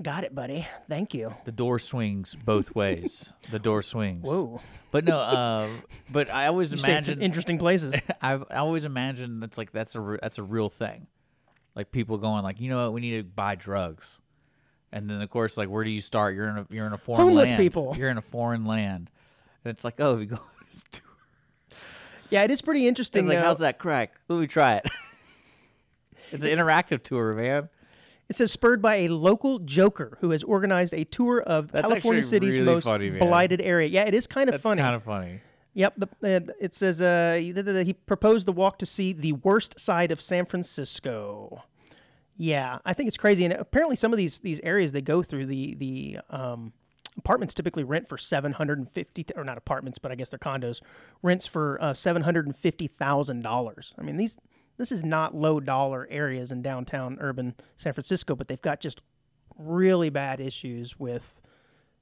got it, buddy. Thank you. The door swings both ways. The door swings. Whoa. But no, but I always imagine... interesting places. I always imagine that's a real thing. Like people going like, you know what, we need to buy drugs. And then, of course, like, where do you start? You're in a foreign homeless land. People. You're in a foreign land. And it's like, oh, we go on this tour. Yeah, it is pretty interesting, though. Like, how's that crack? Let me try it. It's an interactive tour, man. It says, spurred by a local joker who has organized a tour of California City's really most blighted area. Yeah, it is kind of funny. It's kind of funny. Yep. It says he proposed the walk to see the worst side of San Francisco. Yeah, I think it's crazy, and apparently some of these areas they go through, the apartments typically rent for $750, or not apartments, but I guess they're condos, rents for $750,000. I mean, this is not low-dollar areas in downtown urban San Francisco, but they've got just really bad issues with,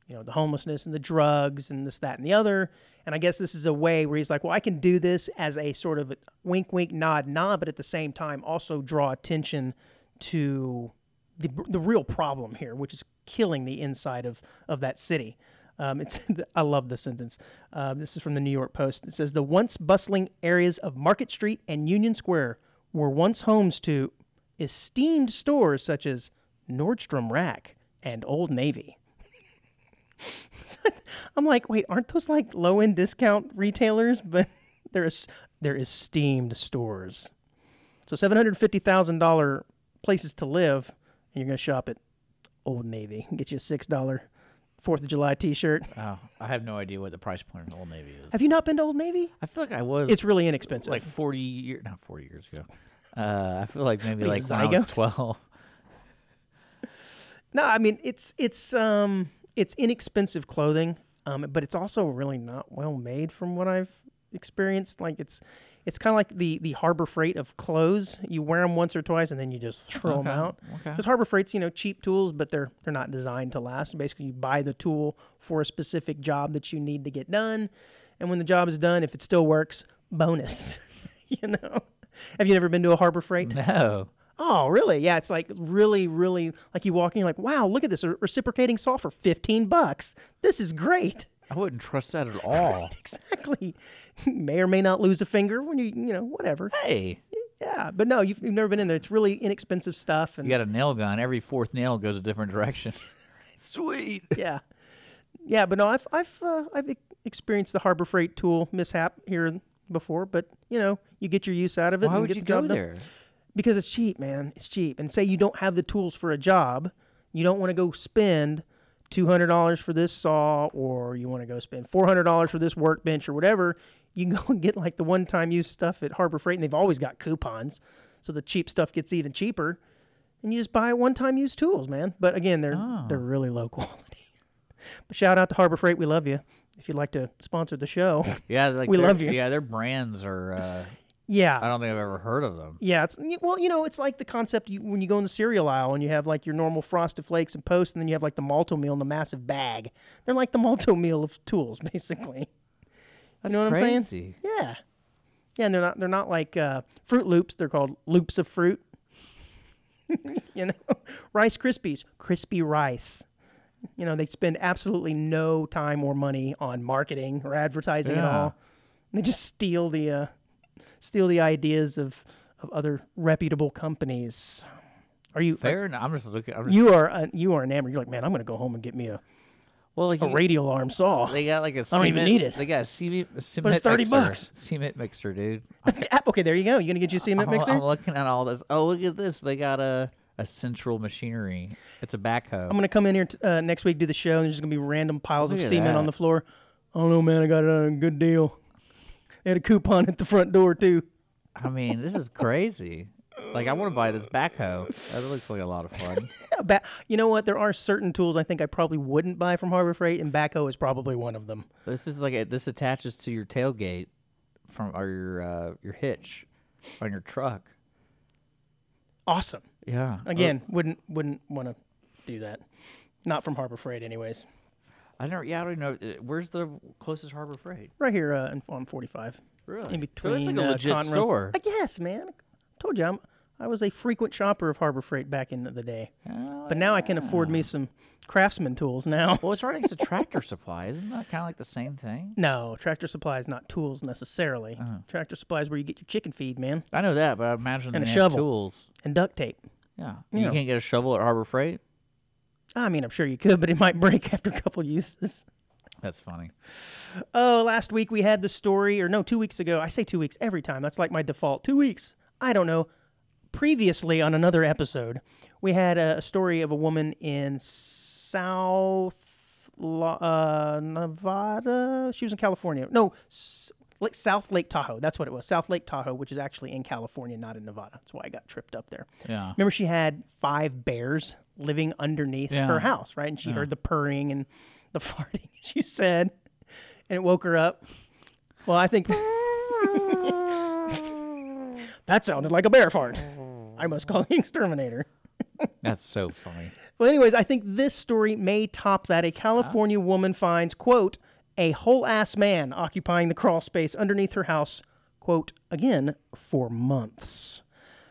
you know, the homelessness and the drugs and this, that, and the other, and I guess this is a way where he's like, well, I can do this as a sort of a wink, wink, nod, nod, but at the same time also draw attention to the real problem here, which is killing the inside of that city. I love this sentence. This is from the New York Post. It says, the once bustling areas of Market Street and Union Square were once homes to esteemed stores such as Nordstrom Rack and Old Navy. I'm like, wait, aren't those like low-end discount retailers? But they're esteemed stores. So $750,000 places to live, and you're going to shop at Old Navy and get you a $6 4th of July t-shirt. Oh, I have no idea what the price point in Old Navy is. Have you not been to Old Nivey? I feel like I was. It's really inexpensive. Like 40 years ago. I feel like maybe like when I was 12. No, I mean, it's inexpensive clothing, but it's also really not well made from what I've experienced. Like it's kind of like the Harbor Freight of clothes. You wear them once or twice, and then you just throw them out. Because Harbor Freight's, you know, cheap tools, but they're not designed to last. Basically, you buy the tool for a specific job that you need to get done, And when the job is done, if it still works, bonus. You know? Have you never been to a Harbor Freight? No. Oh, really? Yeah, it's like really, really, like you walk in, you're like, wow, look at this, a reciprocating saw for $15. This is great. I wouldn't trust that at all. Right, exactly. You may or may not lose a finger when you know, whatever. Hey. Yeah, but no, you've never been in there. It's really inexpensive stuff. And you got a nail gun. Every fourth nail goes a different direction. Sweet. Yeah. Yeah, but no, I've experienced the Harbor Freight tool mishap here before, but, you know, you get your use out of it. Why would you go there? Because it's cheap, man. It's cheap. And say you don't have the tools for a job. You don't want to go spend $200 for this saw, or you want to go spend $400 for this workbench or whatever. You can go and get like the one-time use stuff at Harbor Freight, and they've always got coupons. So the cheap stuff gets even cheaper. And you just buy one-time use tools, man. But again, they're really low quality. But shout out to Harbor Freight. We love you. If you'd like to sponsor the show, yeah, like we love you. Yeah, their brands are... Yeah, I don't think I've ever heard of them. Yeah, it's like the concept when you go in the cereal aisle and you have like your normal Frosted Flakes and Post, and then you have like the Malto Meal in the massive bag. They're like the Malto Meal of tools, basically. That's you know what crazy. I'm saying? Yeah, yeah, and they're not like Fruit Loops. They're called Loops of Fruit. You know, Rice Krispies, crispy rice. You know, they spend absolutely no time or money on marketing or advertising at all. And they just steal the. Steal the ideas of other reputable companies. Are you fair? Enough. I'm just looking. You are enamored. You're like, man, I'm going to go home and get me a radial arm saw. They got like a. I don't even need it. They got a cement mixer. But it's $30. Cement mixer, dude. Okay, there you go. You going to get you a cement mixer? I'm looking at all this. Oh, look at this. They got a central machinery. It's a backhoe. I'm going to come in here next week, do the show, and there's going to be random piles of cement on the floor. I don't know, man. I got a good deal. They had a coupon at the front door, too. I mean, this is crazy. Like, I want to buy this backhoe. That looks like a lot of fun. You know what? There are certain tools I think I probably wouldn't buy from Harbor Freight, and backhoe is probably one of them. This is like this attaches to your tailgate or your hitch on your truck. Awesome. Yeah. Again, wouldn't want to do that. Not from Harbor Freight, anyways. I don't even know. Where's the closest Harbor Freight? Right here on 45. Really? In between. So that's like a legit store. I guess, man. I told you, I was a frequent shopper of Harbor Freight back in the day. Oh, but now I can afford me some Craftsman tools now. Well, it's right next to Tractor Supply. Isn't that kind of like the same thing? No, Tractor Supply is not tools necessarily. Uh-huh. Tractor Supply is where you get your chicken feed, man. I know that, but I imagine they have tools. And duct tape. Yeah. You can't get a shovel at Harbor Freight? I mean, I'm sure you could, but it might break after a couple uses. That's funny. Oh, last week we had the story, 2 weeks ago. I say 2 weeks every time. That's like my default. 2 weeks. I don't know. Previously on another episode, we had a story of a woman in Nevada. She was in California. No, South Lake Tahoe. That's what it was. South Lake Tahoe, which is actually in California, not in Nevada. That's why I got tripped up there. Yeah. Remember, she had 5 bears living underneath her house, right? And she heard the purring and the farting, she said, and it woke her up. Well, I think that sounded like a bear fart. I must call the exterminator. That's so funny. Well, anyways, I think this story may top that. A California woman finds, quote, a whole-ass man occupying the crawl space underneath her house, quote, again, for months.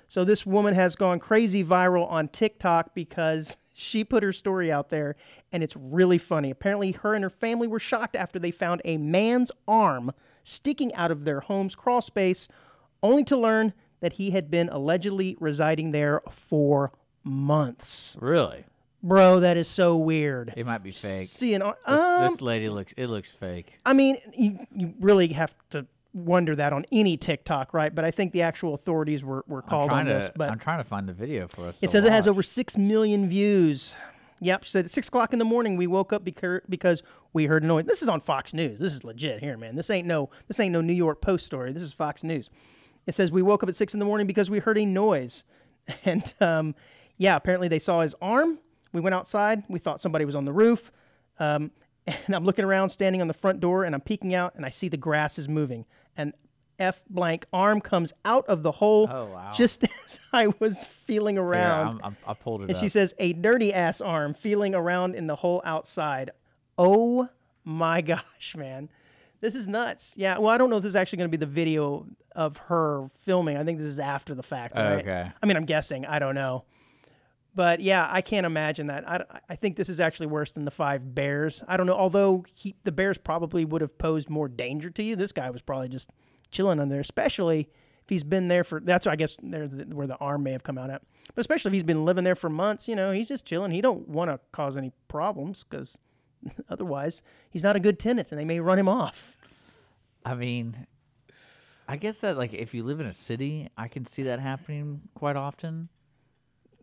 So this woman has gone crazy viral on TikTok because she put her story out there, and it's really funny. Apparently, her and her family were shocked after they found a man's arm sticking out of their home's crawl space, only to learn that he had been allegedly residing there for months. Really? Bro, that is so weird. It might be fake. This lady looks fake. I mean, you really have to wonder that on any TikTok, right? But I think the actual authorities were called on this. But I'm trying to find the video for us. It says it has over 6 million views. Yep, she said at 6 o'clock in the morning we woke up because we heard a noise. This is on Fox News. This is legit here, man. This ain't no New York Post story. This is Fox News. It says we woke up at 6 in the morning because we heard a noise. And apparently they saw his arm. We went outside. We thought somebody was on the roof. And I'm looking around, standing on the front door, and I'm peeking out, and I see the grass is moving. An F blank arm comes out of the hole just as I was feeling around. Yeah, I pulled it up. And she says, a dirty ass arm feeling around in the hole outside. Oh my gosh, man. This is nuts. Yeah. Well, I don't know if this is actually going to be the video of her filming. I think this is after the fact, right? Okay. I mean, I'm guessing. I don't know. But yeah, I can't imagine that. I think this is actually worse than the five bears. I don't know. Although the bears probably would have posed more danger to you. This guy was probably just chilling under there, especially if he's been there for, that's I guess there's where the arm may have come out at. But especially if he's been living there for months, you know, he's just chilling. He don't want to cause any problems because otherwise he's not a good tenant and they may run him off. I mean, I guess that like if you live in a city, I can see that happening quite often.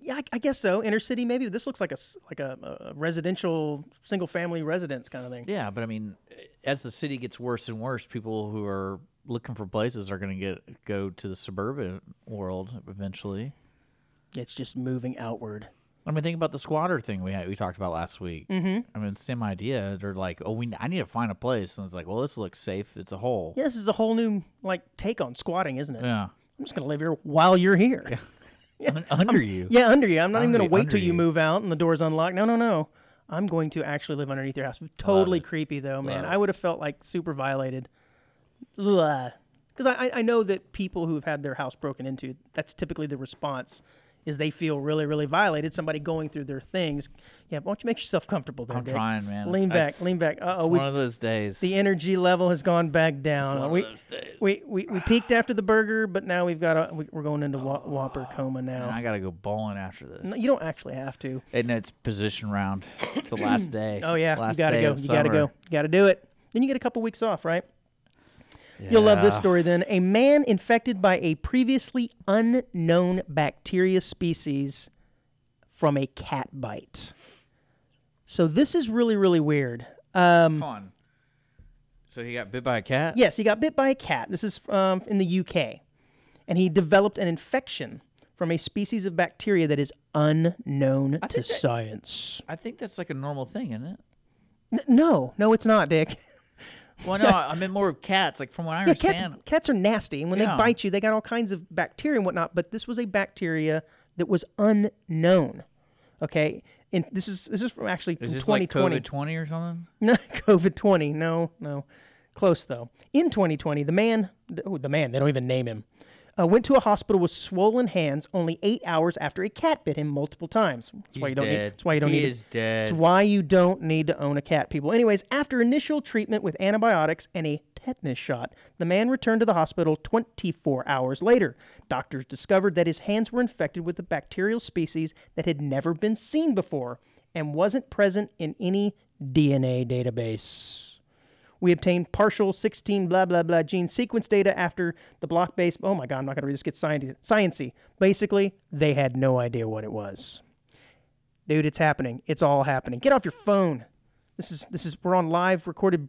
Yeah, I guess so. Inner city, maybe. This looks like a residential, single-family residence kind of thing. Yeah, but I mean, as the city gets worse and worse, people who are looking for places are going to go to the suburban world eventually. It's just moving outward. I mean, think about the squatter thing we talked about last week. Mm-hmm. I mean, same idea. They're like, oh, I need to find a place. And it's like, well, this looks safe. It's a hole. Yeah, this is a whole new take on squatting, isn't it? Yeah. I'm just going to live here while you're here. Yeah. Yeah, under you. I'm not even going to wait till you move out and the door's unlocked. No. I'm going to actually live underneath your house. Totally creepy, though, man. I would have felt like super violated. Because I know that people who have had their house broken into, that's typically the response, is they feel really, really violated. Somebody going through their things. Yeah, why don't you make yourself comfortable there, Dave? Trying, man. Lean back. Uh-oh. It's one of those days. The energy level has gone back down. It's one of those days. We peaked after the burger, but now we're going into Whopper coma now. Man, I got to go bowling after this. No, you don't actually have to. And it's position round. It's the last day. Oh, yeah. You got to go. You got to do it. Then you get a couple weeks off, right? Yeah. You'll love this story then. A man infected by a previously unknown bacteria species from a cat bite. So this is really, really weird. Come on. So he got bit by a cat? Yes, he got bit by a cat. This is in the UK. And he developed an infection from a species of bacteria that is unknown to science. I think that's like a normal thing, isn't it? No, it's not, Dick. Well, no, I meant more of cats, like from what I understand. Yeah, cats are nasty, and when they bite you, they got all kinds of bacteria and whatnot, but this was a bacteria that was unknown, okay? And this is from actually from 2020. Is this like COVID-20 or something? No, COVID-20, no. Close, though. In 2020, the man, they don't even name him, went to a hospital with swollen hands only 8 hours after a cat bit him multiple times. That's why you don't need to own a cat, people. Anyways, after initial treatment with antibiotics and a tetanus shot, the man returned to the hospital 24 hours later. Doctors discovered that his hands were infected with a bacterial species that had never been seen before and wasn't present in any DNA database. We obtained partial 16 blah, blah, blah gene sequence data after the block-based... Oh, my God, I'm not going to read this. It gets sciencey. Basically, they had no idea what it was. Dude, it's happening. It's all happening. Get off your phone. This is. We're on live recorded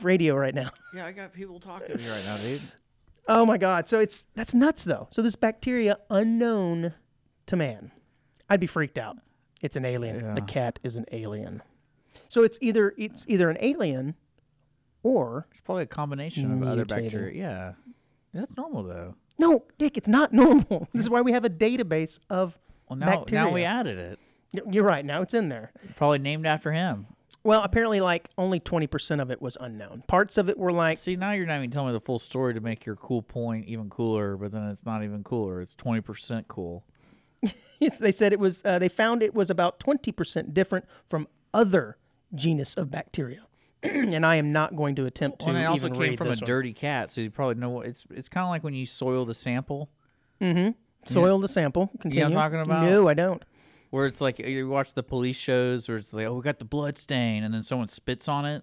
radio right now. Yeah, I got people talking to me right now, dude. Oh, my God. So that's nuts, though. So this bacteria, unknown to man. I'd be freaked out. It's an alien. Yeah. The cat is an alien. So it's either an alien... Or it's probably a combination of other bacteria. Yeah. That's normal, though. No, Dick, it's not normal. This is why we have a database of bacteria. Now we added it. You're right. Now it's in there. Probably named after him. Well, apparently, only 20% of it was unknown. Parts of it were like... See, now you're not even telling me the full story to make your cool point even cooler, but then it's not even cooler. It's 20% cool. They said it was... they found it was about 20% different from other genus of bacteria. And I am not going to attempt to even read this one. And it also came from a dirty cat, so you probably know. It's kind of like when you soil the sample. Mm-hmm. Soil the sample. Continue. You know what I'm talking about? No, I don't. Where it's like you watch the police shows where it's like, oh, we got the blood stain, and then someone spits on it.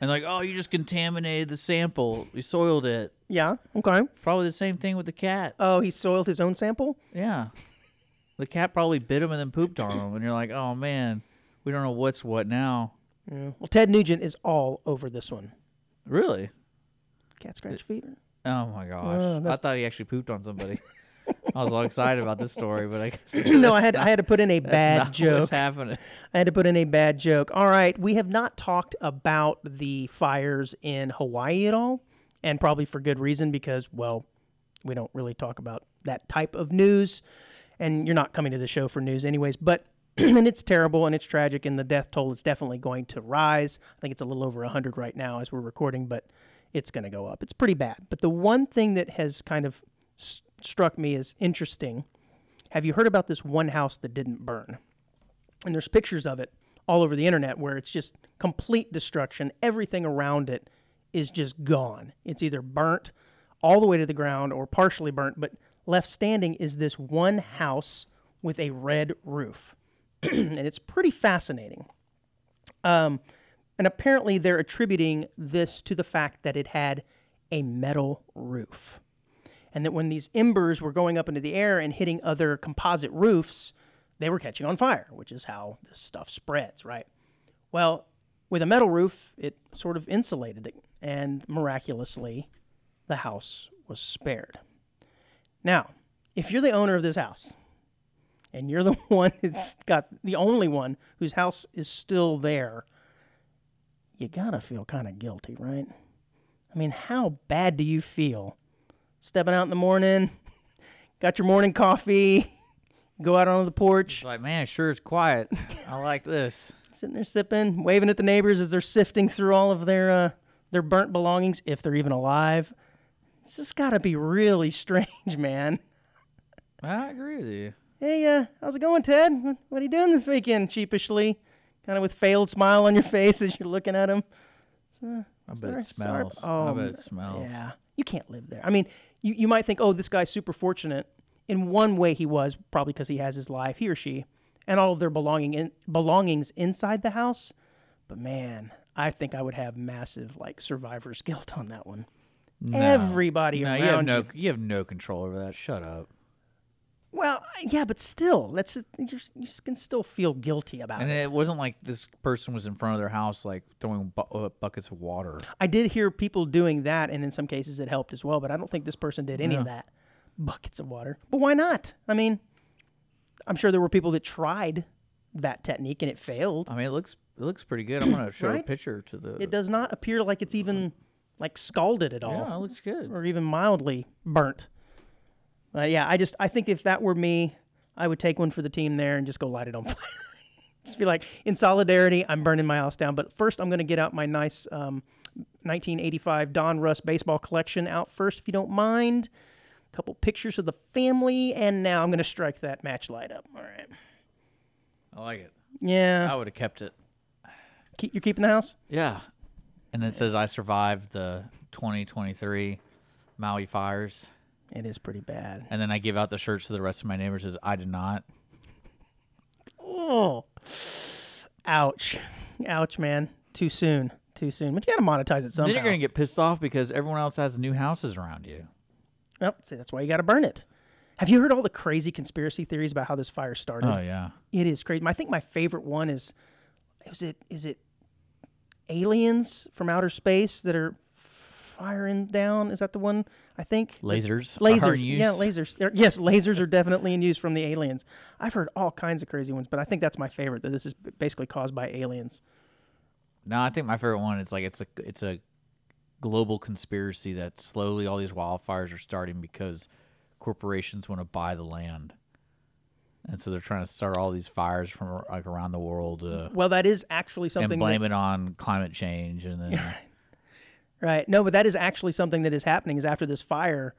And like, oh, you just contaminated the sample. You soiled it. Yeah, okay. Probably the same thing with the cat. Oh, he soiled his own sample? Yeah. The cat probably bit him and then pooped on him. And you're like, oh, man, we don't know what's what now. Yeah. Well, Ted Nugent is all over this one. Really? Cat scratch fever. Oh, my gosh. I thought he actually pooped on somebody. I was all excited about this story, but I guess... No, I had to put in a bad joke. That's what's happening. I had to put in a bad joke. All right, we have not talked about the fires in Hawaii at all, and probably for good reason because, well, we don't really talk about that type of news, and you're not coming to the show for news anyways, but And it's terrible and it's tragic, and the death toll is definitely going to rise. I think it's a little over 100 right now as we're recording, but it's going to go up. It's pretty bad. But the one thing that has kind of struck me as interesting, have you heard about this one house that didn't burn? And there's pictures of it all over the internet where it's just complete destruction. Everything around it is just gone. It's either burnt all the way to the ground or partially burnt, but left standing is this one house with a red roof. And it's pretty fascinating. And apparently they're attributing this to the fact that it had a metal roof. And that when these embers were going up into the air and hitting other composite roofs, they were catching on fire, which is how this stuff spreads, right? Well, with a metal roof, it sort of insulated it. And miraculously, the house was spared. Now, if you're the owner of this house, and you're the one that's got the only one whose house is still there, you gotta feel kind of guilty, right? I mean, how bad do you feel? Stepping out in the morning, got your morning coffee, go out onto the porch. It's like, man, it sure is quiet. I like this. Sitting there sipping, waving at the neighbors as they're sifting through all of their burnt belongings, if they're even alive. It's just gotta be really strange, man. I agree with you. Hey, how's it going, Ted? What are you doing this weekend, sheepishly? Kind of with failed smile on your face as you're looking at him. So, I bet it smells. Oh, I bet it smells. Yeah, you can't live there. I mean, you might think, oh, this guy's super fortunate. In one way he was, probably because he has his life, he or she, and all of their belongings inside the house. But, man, I think I would have massive, survivor's guilt on that one. No. Everybody around you have no control over that. Shut up. Well, yeah, but still, you can still feel guilty about it. And it wasn't like this person was in front of their house, throwing buckets of water. I did hear people doing that, and in some cases it helped as well, but I don't think this person did any of that. Buckets of water. But why not? I mean, I'm sure there were people that tried that technique, and it failed. I mean, it looks pretty good. I'm going to show a picture to the... It does not appear like it's even, scalded at all. Yeah, it looks good. Or even mildly burnt. I think if that were me, I would take one for the team there and just go light it on fire. Just be like, in solidarity, I'm burning my house down. But first, I'm going to get out my nice 1985 Don Russ baseball collection out first, if you don't mind. A couple pictures of the family, and now I'm going to strike that match light up. All right. I like it. Yeah. I would have kept it. You're keeping the house? Yeah. And it says, I survived the 2023 Maui fires. It is pretty bad. And then I give out the shirts to the rest of my neighbors as I did not. Oh. Ouch. Ouch, man. Too soon. Too soon. But you got to monetize it somehow. Then you're going to get pissed off because everyone else has new houses around you. Well, see, that's why you got to burn it. Have you heard all the crazy conspiracy theories about how this fire started? Oh, yeah. It is crazy. I think my favorite one is it aliens from outer space that are firing down? Is that the one? I think lasers are in use. Yeah, lasers are definitely in use from the aliens. I've heard all kinds of crazy ones, but I think that's my favorite, that this is basically caused by aliens. No, I think my favorite one is it's a global conspiracy that slowly all these wildfires are starting because corporations want to buy the land. And so they're trying to start all these fires from around the world. Well, that is actually something, and blame it on climate change and then Right. No, but that is actually something that is happening, is after this fire,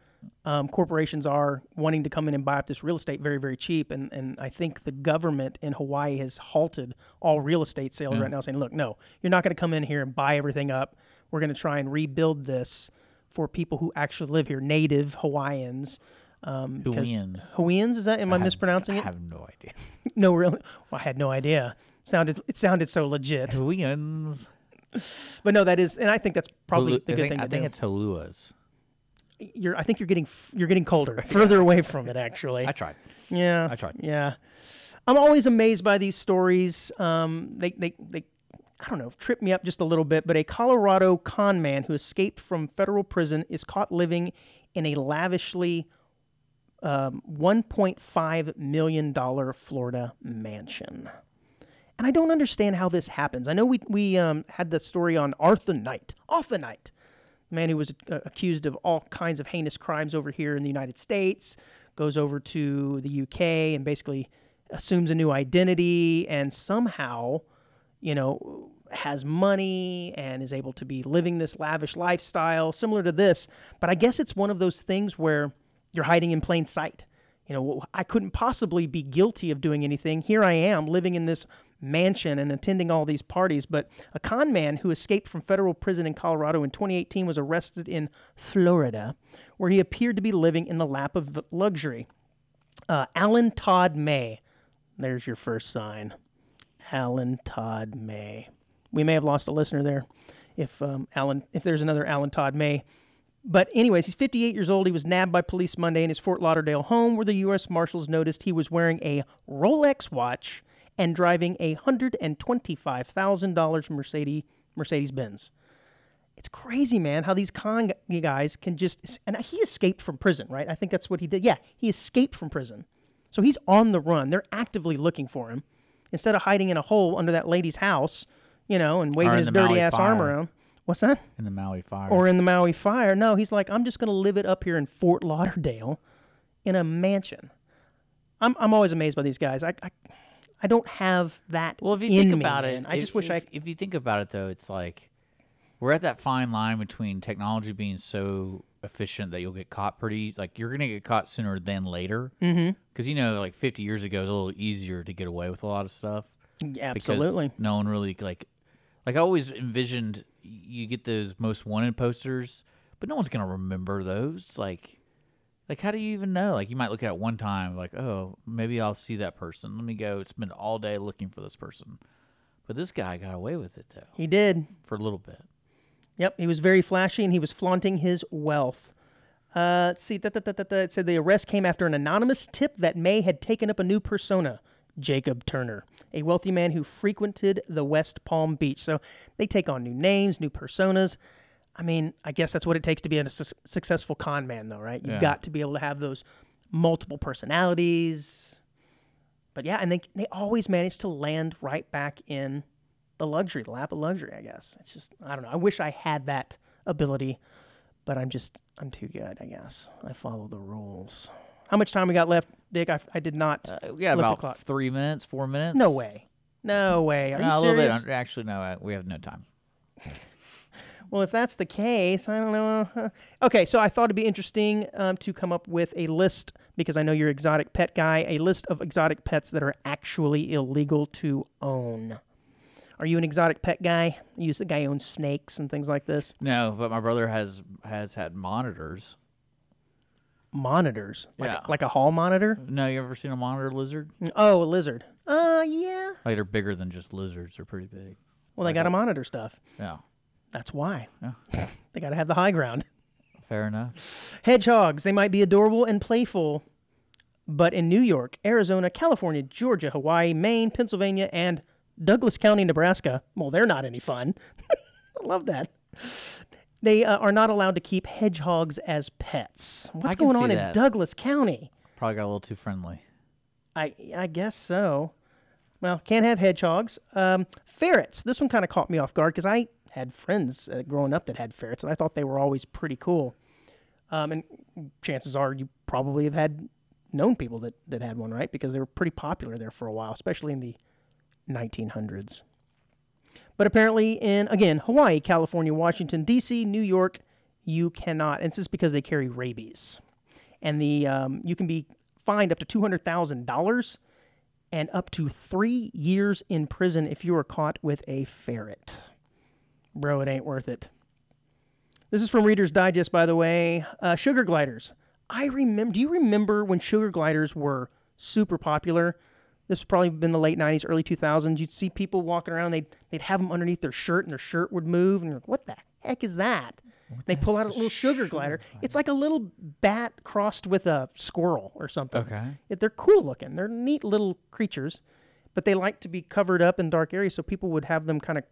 corporations are wanting to come in and buy up this real estate very, very cheap. And I think the government in Hawaii has halted all real estate sales right now, saying, look, no, you're not going to come in here and buy everything up. We're going to try and rebuild this for people who actually live here, native Hawaiians. Hawaiians, is that? Am I mispronouncing it? I have no idea. No, really? Well, I had no idea. It sounded so legit. Hawaiians. But no, that is, and I think that's probably the good thing. I think it's Halua's. I think you're getting colder, further away from it. Actually, I tried. Yeah, I'm always amazed by these stories. They I don't know, trip me up just a little bit. But a Colorado con man who escaped from federal prison is caught living in a lavishly $1.5 million Florida mansion. And I don't understand how this happens. I know we had the story on Arthur Knight, the man who was accused of all kinds of heinous crimes over here in the United States, goes over to the UK and basically assumes a new identity and somehow, you know, has money and is able to be living this lavish lifestyle similar to this. But I guess it's one of those things where you're hiding in plain sight. You know, I couldn't possibly be guilty of doing anything. Here I am living in this mansion and attending all these parties. But a con man who escaped from federal prison in Colorado in 2018 was arrested in Florida, where he appeared to be living in the lap of luxury. Alan Todd May. There's your first sign. Alan Todd May. We may have lost a listener there if there's another Alan Todd May. But anyways, he's 58 years old. He was nabbed by police Monday in his Fort Lauderdale home, where the U.S. Marshals noticed he was wearing a Rolex watch and driving a $125,000 Mercedes-Benz. It's crazy, man, how these con guys can just... And he escaped from prison, right? I think that's what he did. Yeah, he escaped from prison. So he's on the run. They're actively looking for him. Instead of hiding in a hole under that lady's house, you know, and waving his dirty-ass arm around. What's that? In the Maui fire. Or in the Maui fire. No, he's like, I'm just going to live it up here in Fort Lauderdale in a mansion. I'm always amazed by these guys. I don't have that in me. Well, if you think about it, I just wish I could. If you think about it, though, it's like we're at that fine line between technology being so efficient that you'll get caught you're going to get caught sooner than later. Mm-hmm. Because, you know, like 50 years ago, it was a little easier to get away with a lot of stuff. Yeah, absolutely. Because no one really, like I always envisioned you get those most wanted posters, but no one's going to remember those. Like, how do you even know? Like, you might look at it one time, like, oh, maybe I'll see that person. Let me go spend all day looking for this person. But this guy got away with it, though. He did. For a little bit. Yep, he was very flashy, and he was flaunting his wealth. Let's see. It said the arrest came after an anonymous tip that May had taken up a new persona, Jacob Turner, a wealthy man who frequented the West Palm Beach. So they take on new names, new personas. I mean, I guess that's what it takes to be a successful con man, though, right? You've got to be able to have those multiple personalities. But yeah, and they always manage to land right back in the lap of luxury, I guess. It's just, I don't know. I wish I had that ability, but I'm too good, I guess. I follow the rules. How much time we got left, Dick? I did not. We got about 3 minutes, 4 minutes. No way. Are you serious? A little bit. Actually, no, we have no time. Well, if that's the case, I don't know. Okay, so I thought it'd be interesting to come up with a list, because I know you're an exotic pet guy, a list of exotic pets that are actually illegal to own. Are you an exotic pet guy? You the guy who owns snakes and things like this? No, but my brother has had monitors. Monitors? Like a hall monitor? No, you ever seen a monitor lizard? Oh, a lizard. Yeah. Like, they're bigger than just lizards. They're pretty big. Well, they got to monitor stuff. Yeah. That's why. Yeah. They got to have the high ground. Fair enough. Hedgehogs. They might be adorable and playful, but in New York, Arizona, California, Georgia, Hawaii, Maine, Pennsylvania, and Douglas County, Nebraska. Well, they're not any fun. I love that. They are not allowed to keep hedgehogs as pets. What's going on in Douglas County? Probably got a little too friendly. I guess so. Well, can't have hedgehogs. Ferrets. This one kind of caught me off guard because I had friends growing up that had ferrets, and I thought they were always pretty cool. And chances are you probably have known people that had one, right? Because they were pretty popular there for a while, especially in the 1900s. But apparently in, again, Hawaii, California, Washington, D.C., New York, you cannot. And this is because they carry rabies. And you can be fined up to $200,000 and up to 3 years in prison if you are caught with a ferret. Bro, it ain't worth it. This is from Reader's Digest, by the way. Sugar gliders. Do you remember when sugar gliders were super popular? This would probably been the late 90s, early 2000s. You'd see people walking around. They'd have them underneath their shirt, and their shirt would move. And you're like, what the heck is that? They pull out a little sugar glider. It's like a little bat crossed with a squirrel or something. Okay. They're cool looking. They're neat little creatures, but they like to be covered up in dark areas, so people would have them kind of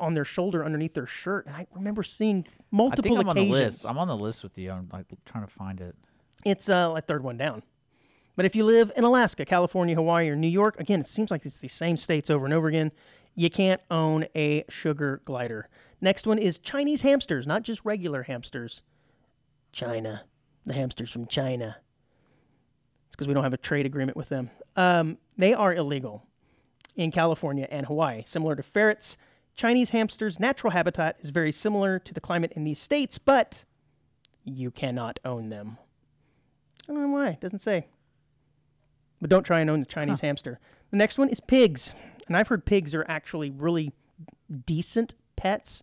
on their shoulder underneath their shirt. And I remember seeing multiple occasions. I'm on the list with you. I'm trying to find it. It's like third one down. But if you live in Alaska, California, Hawaii, or New York, again, it seems like it's the same states over and over again, you can't own a sugar glider. Next one is Chinese hamsters, not just regular hamsters. China. The hamsters from China. It's because we don't have a trade agreement with them. They are illegal in California and Hawaii. Similar to ferrets, Chinese hamsters' natural habitat is very similar to the climate in these states, but you cannot own them. I don't know why. It doesn't say. But don't try and own the Chinese hamster. The next one is pigs. And I've heard pigs are actually really decent pets.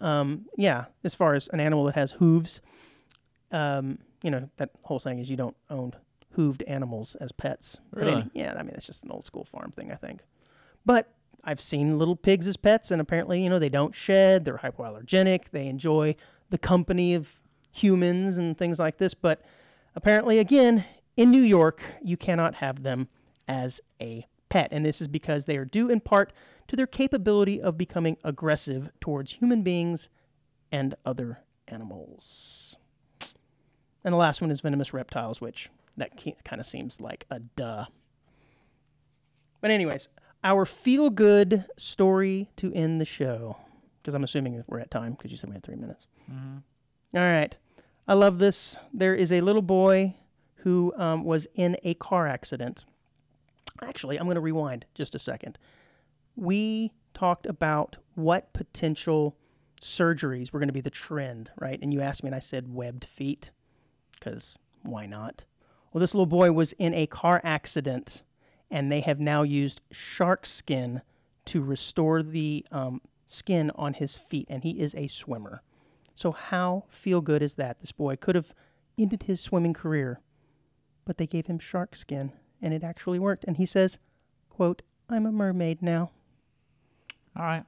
Yeah, as far as an animal that has hooves. You know, that whole saying is you don't own hooved animals as pets. Really? Yeah, I mean, that's just an old school farm thing, I think. But I've seen little pigs as pets, and apparently, you know, they don't shed. They're hypoallergenic. They enjoy the company of humans and things like this. But apparently, again, in New York, you cannot have them as a pet. And this is because they are due in part to their capability of becoming aggressive towards human beings and other animals. And the last one is venomous reptiles, which that kind of seems like a duh. But anyways, our feel-good story to end the show, because I'm assuming we're at time because you said we had 3 minutes. Mm-hmm. All right. I love this. There is a little boy who was in a car accident. Actually, I'm going to rewind just a second. We talked about what potential surgeries were going to be the trend, right? And you asked me, and I said webbed feet, because why not? Well, this little boy was in a car accident, and they have now used shark skin to restore the skin on his feet, and he is a swimmer. So how feel good is that? This boy could have ended his swimming career, but they gave him shark skin, and it actually worked. And he says, quote, "I'm a mermaid now." All right.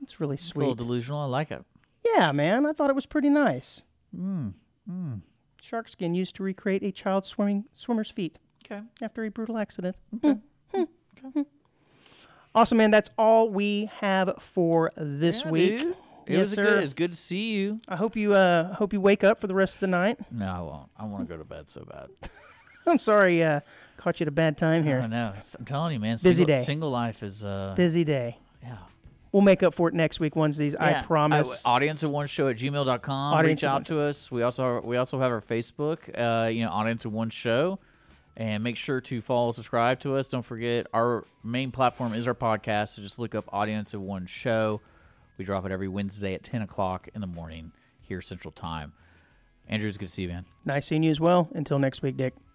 It's really sweet. It's a little delusional. I like it. Yeah, man. I thought it was pretty nice. Shark skin used to recreate a child's swimmer's feet. Okay. After a brutal accident. Okay. Awesome, man. That's all we have for this week. Dude. It was good to see you. I hope you wake up for the rest of the night. No, I won't. I want to go to bed so bad. I'm sorry, caught you at a bad time here. I know. I'm telling you, man. Busy day. Single life is busy day. Yeah. We'll make up for it next week, Wednesdays. Yeah. I promise. Audienceofoneshow@gmail.com. Reach out to us. We also have our Facebook. Audience of One Show, and make sure to follow, subscribe to us. Don't forget, our main platform is our podcast. So just look up Audience of One Show. We drop it every Wednesday at 10 o'clock in the morning here Central Time. Andrew, it's good to see you, man. Nice seeing you as well. Until next week, Dick.